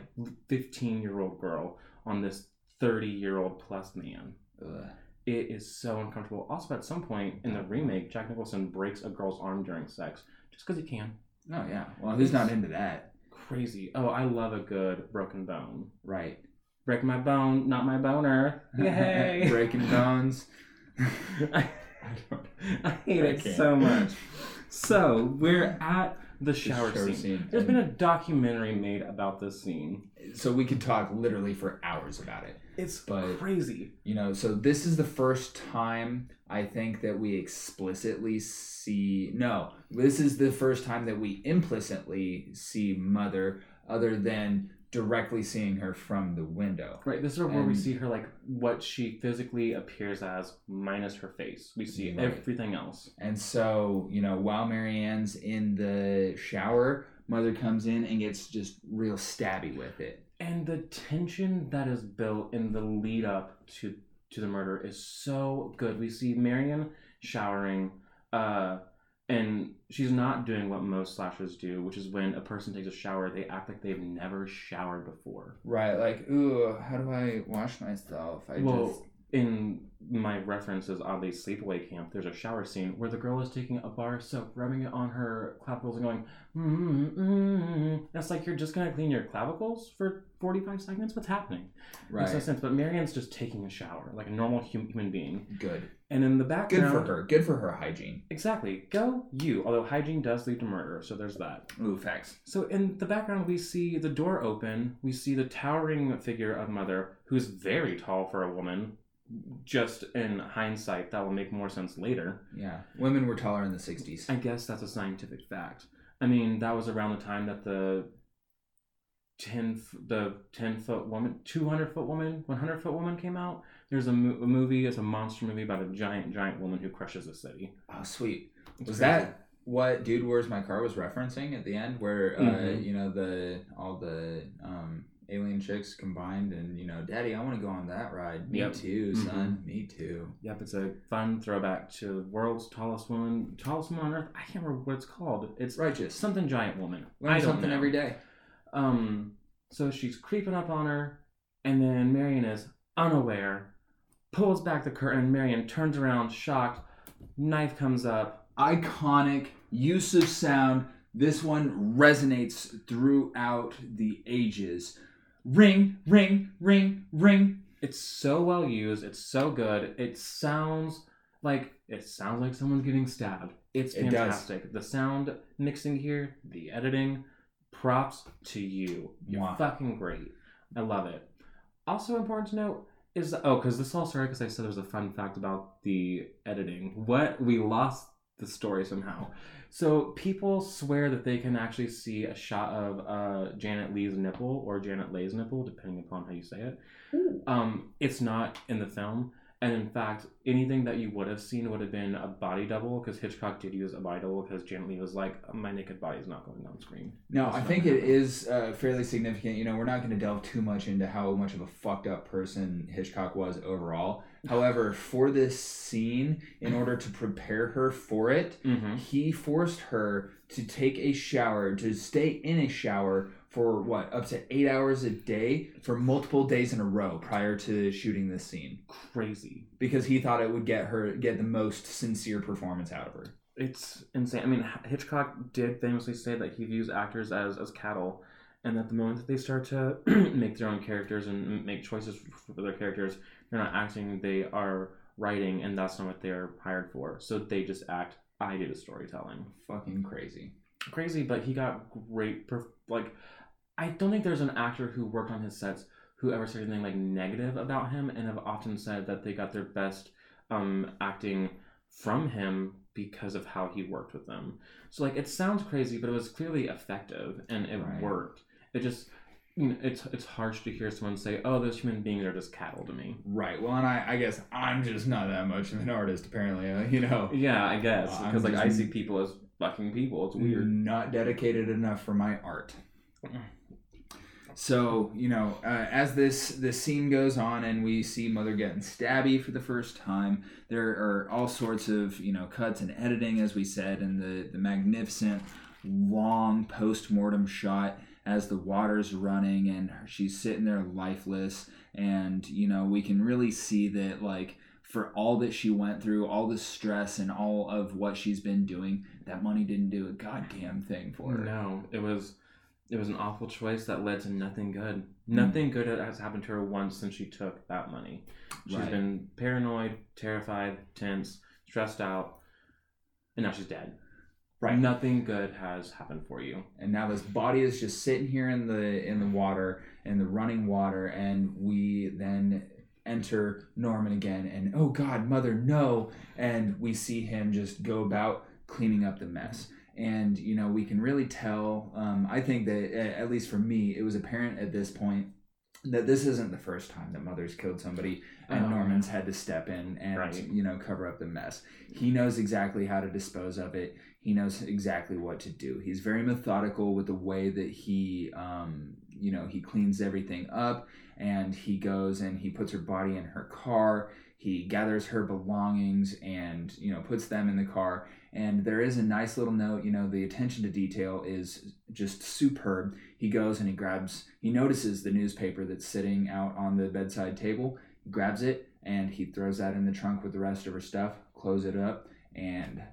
fifteen-year-old girl on this thirty-year-old plus man. Ugh. It is so uncomfortable. Also, at some point in the remake, Jack Nicholson breaks a girl's arm during sex just because he can. Oh, yeah. Well, who's not into that? Crazy. Oh, I love a good broken bone. Right. Break my bone, not my boner. Yay! Breaking bones. I, I hate I it can't. so much. So, we're at the shower, the shower scene. scene. There's been a documentary made about this scene. So we could talk literally for hours about it. It's but, crazy. You know, so this is the first time I think that we explicitly see... No, this is the first time that we implicitly see Mother other than directly seeing her from the window. Right, this is where and, we see her, like, what she physically appears as minus her face. We see right. everything else. And so, you know, while Marianne's in the shower, Mother comes in and gets just real stabby with it. And the tension that is built in the lead up to to the murder is so good. We see Marianne showering, uh, and she's not doing what most slashers do, which is when a person takes a shower, they act like they've never showered before. Right, like, ooh, how do I wash myself? I well, just... in my references, oddly, Sleepaway Camp, there's a shower scene where the girl is taking a bar of soap, rubbing it on her clavicles and going, mm, mm. That's like, you're just going to clean your clavicles for forty-five seconds? What's happening? Right. Makes no sense. But Marianne's just taking a shower, like a normal hum- human being. Good. And in the background... Good for her. Good for her hygiene. Exactly. Go you. Although hygiene does lead to murder, so there's that. Ooh, facts. So in the background, we see the door open. We see the towering figure of Mother, who's very tall for a woman. Just in hindsight, that will make more sense later. Yeah. Women were taller in the sixties. I guess that's a scientific fact. I mean, that was around the time that the ten, the ten-foot woman, two hundred-foot woman, one hundred-foot woman came out. There's a, mo- a movie, it's a monster movie about a giant, giant woman who crushes a city. Oh, sweet. It's was crazy. That what Dude, Where's My Car was referencing at the end? Where, uh, mm-hmm. you know, the all the... Um, alien chicks combined and, you know, Daddy, I want to go on that ride. Me yep. too, son. Mm-hmm. Me too. Yep, it's a fun throwback to the world's tallest woman. Tallest woman on Earth? I can't remember what it's called. It's Righteous. Something giant woman. Learn I don't something know. Every day. Um, so she's creeping up on her, and then Marion is unaware, pulls back the curtain, Marion turns around, shocked, knife comes up. Iconic use of sound. This one resonates throughout the ages. Ring, ring, ring, ring. It's so well used. It's so good. It sounds like it sounds like someone's getting stabbed. It's fantastic. It the sound mixing here, the editing, props to you. You're wow. fucking great. I love it. Also important to note is, oh, because this all started because I said there's a fun fact about the editing. What we lost the story somehow. So people swear that they can actually see a shot of uh, Janet Leigh's nipple or Janet Leigh's nipple, depending upon how you say it. Um, it's not in the film. And in fact, anything that you would have seen would have been a body double because Hitchcock did use a body double because Janet Leigh was like, my naked body is not going on screen. No, it's I think it is uh, fairly significant. You know, we're not going to delve too much into how much of a fucked up person Hitchcock was overall. However, for this scene, in order to prepare her for it, mm-hmm. he forced her to take a shower, to stay in a shower for, what, up to eight hours a day for multiple days in a row prior to shooting this scene. Crazy. Because he thought it would get her, get the most sincere performance out of her. It's insane. I mean, Hitchcock did famously say that he views actors as, as cattle, and that the moment that they start to make their own characters and make choices for their characters, they're not acting, they are writing, and that's not what they're hired for. So they just act, I do the storytelling. Fucking crazy. Crazy, but he got great, perf- like, I don't think there's an actor who worked on his sets who ever said anything, like, negative about him, and have often said that they got their best um, acting from him because of how he worked with them. So, like, it sounds crazy, but it was clearly effective, and it right. worked. It just... It's it's harsh to hear someone say, oh, those human beings are just cattle to me. Right. Well, and I, I guess I'm just not that much of an artist, apparently. Uh, you know. Yeah, I guess. Uh, because, I'm like, I see people as fucking people. It's weird. Not dedicated enough for my art. So, you know, uh, as this, this scene goes on and we see Mother getting stabby for the first time, there are all sorts of, you know, cuts and editing, as we said, and the, the magnificent long post-mortem shot as the water's running and she's sitting there lifeless. And, you know, we can really see that, like, for all that she went through, all the stress and all of what she's been doing, that money didn't do a goddamn thing for her. No, it was it was an awful choice that led to nothing good. Nothing mm. good has happened to her once since she took that money. She's right. been paranoid, terrified, tense, stressed out, and now she's dead. Right. Nothing good has happened for you. And now this body is just sitting here in the in the water, in the running water, and we then enter Norman again, and oh God, mother, no. And we see him just go about cleaning up the mess. And, you know, we can really tell, um, I think that, at least for me, it was apparent at this point that this isn't the first time that mother's killed somebody and um, Norman's had to step in and, right. you know, cover up the mess. He knows exactly how to dispose of it. He knows exactly what to do. He's very methodical with the way that he, um, you know, he cleans everything up. And he goes and he puts her body in her car. He gathers her belongings and, you know, puts them in the car. And there is a nice little note, you know, the attention to detail is just superb. He goes and he grabs, he notices the newspaper that's sitting out on the bedside table, grabs it, and he throws that in the trunk with the rest of her stuff, closes it up, and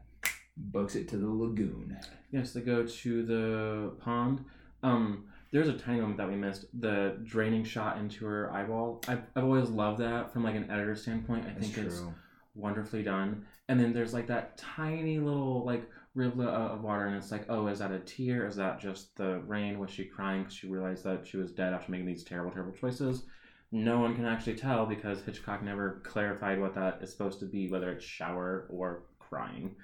books it to the lagoon. Yes, they go to the pond. Um... There's a tiny moment that we missed, the draining shot into her eyeball. I've, I've always loved that from like an editor standpoint. I That's think true. It's wonderfully done. And then there's like that tiny little like rivulet of water, and it's like, oh, is that a tear? Is that just the rain? Was she crying because she realized that she was dead after making these terrible, terrible choices? No one can actually tell because Hitchcock never clarified what that is supposed to be, whether it's shower or crying.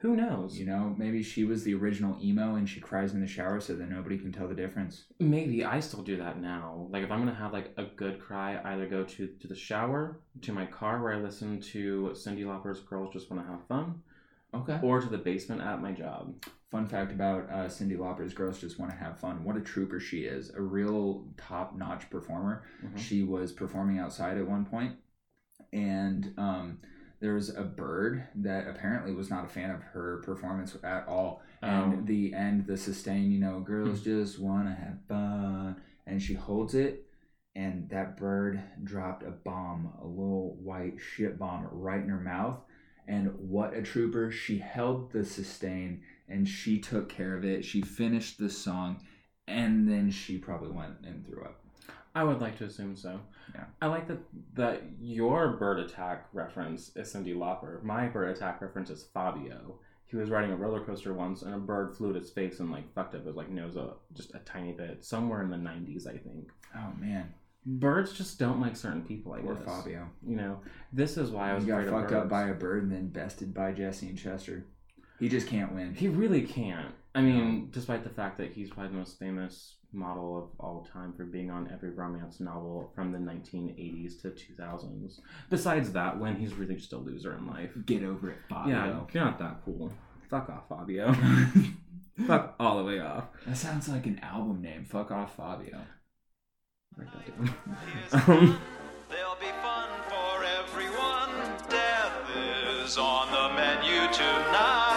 Who knows? You know, maybe she was the original emo and she cries in the shower so that nobody can tell the difference. Maybe. I still do that now. Like, if I'm going to have, like, a good cry, I either go to, to the shower, to my car where I listen to Cyndi Lauper's Girls Just Want to Have Fun. Okay. Or to the basement at my job. Fun fact about uh, Cyndi Lauper's Girls Just Want to Have Fun. What a trooper she is. A real top-notch performer. Mm-hmm. She was performing outside at one point, and um... there was a bird that apparently was not a fan of her performance at all. And um, the end, the sustain, you know, girls just want to have fun. And she holds it, and that bird dropped a bomb, a little white shit bomb right in her mouth. And what a trooper. She held the sustain, and she took care of it. She finished the song, and then she probably went and threw up. I would like to assume so. Yeah. I like that that your bird attack reference is Cyndi Lauper. My bird attack reference is Fabio. He was riding a roller coaster once, and a bird flew at his face and like fucked up his like nose up just a tiny bit. Somewhere in the nineties, I think. Oh man, birds just don't like certain people. I guess. Or Fabio. You know, this is why I was. You got fucked up by a bird and then bested by Jesse and Chester. He just can't win. He really can't. I mean, despite the fact that he's probably the most famous model of all time for being on every romance novel from the nineteen eighties to two thousands. Besides that, when he's really just a loser in life. Get over it, Fabio. Yeah, you're not that cool. Fuck off, Fabio. Fuck all the way off. That sounds like an album name. Fuck off, Fabio. Write that down. um, There'll be fun for everyone. Death is on the menu tonight.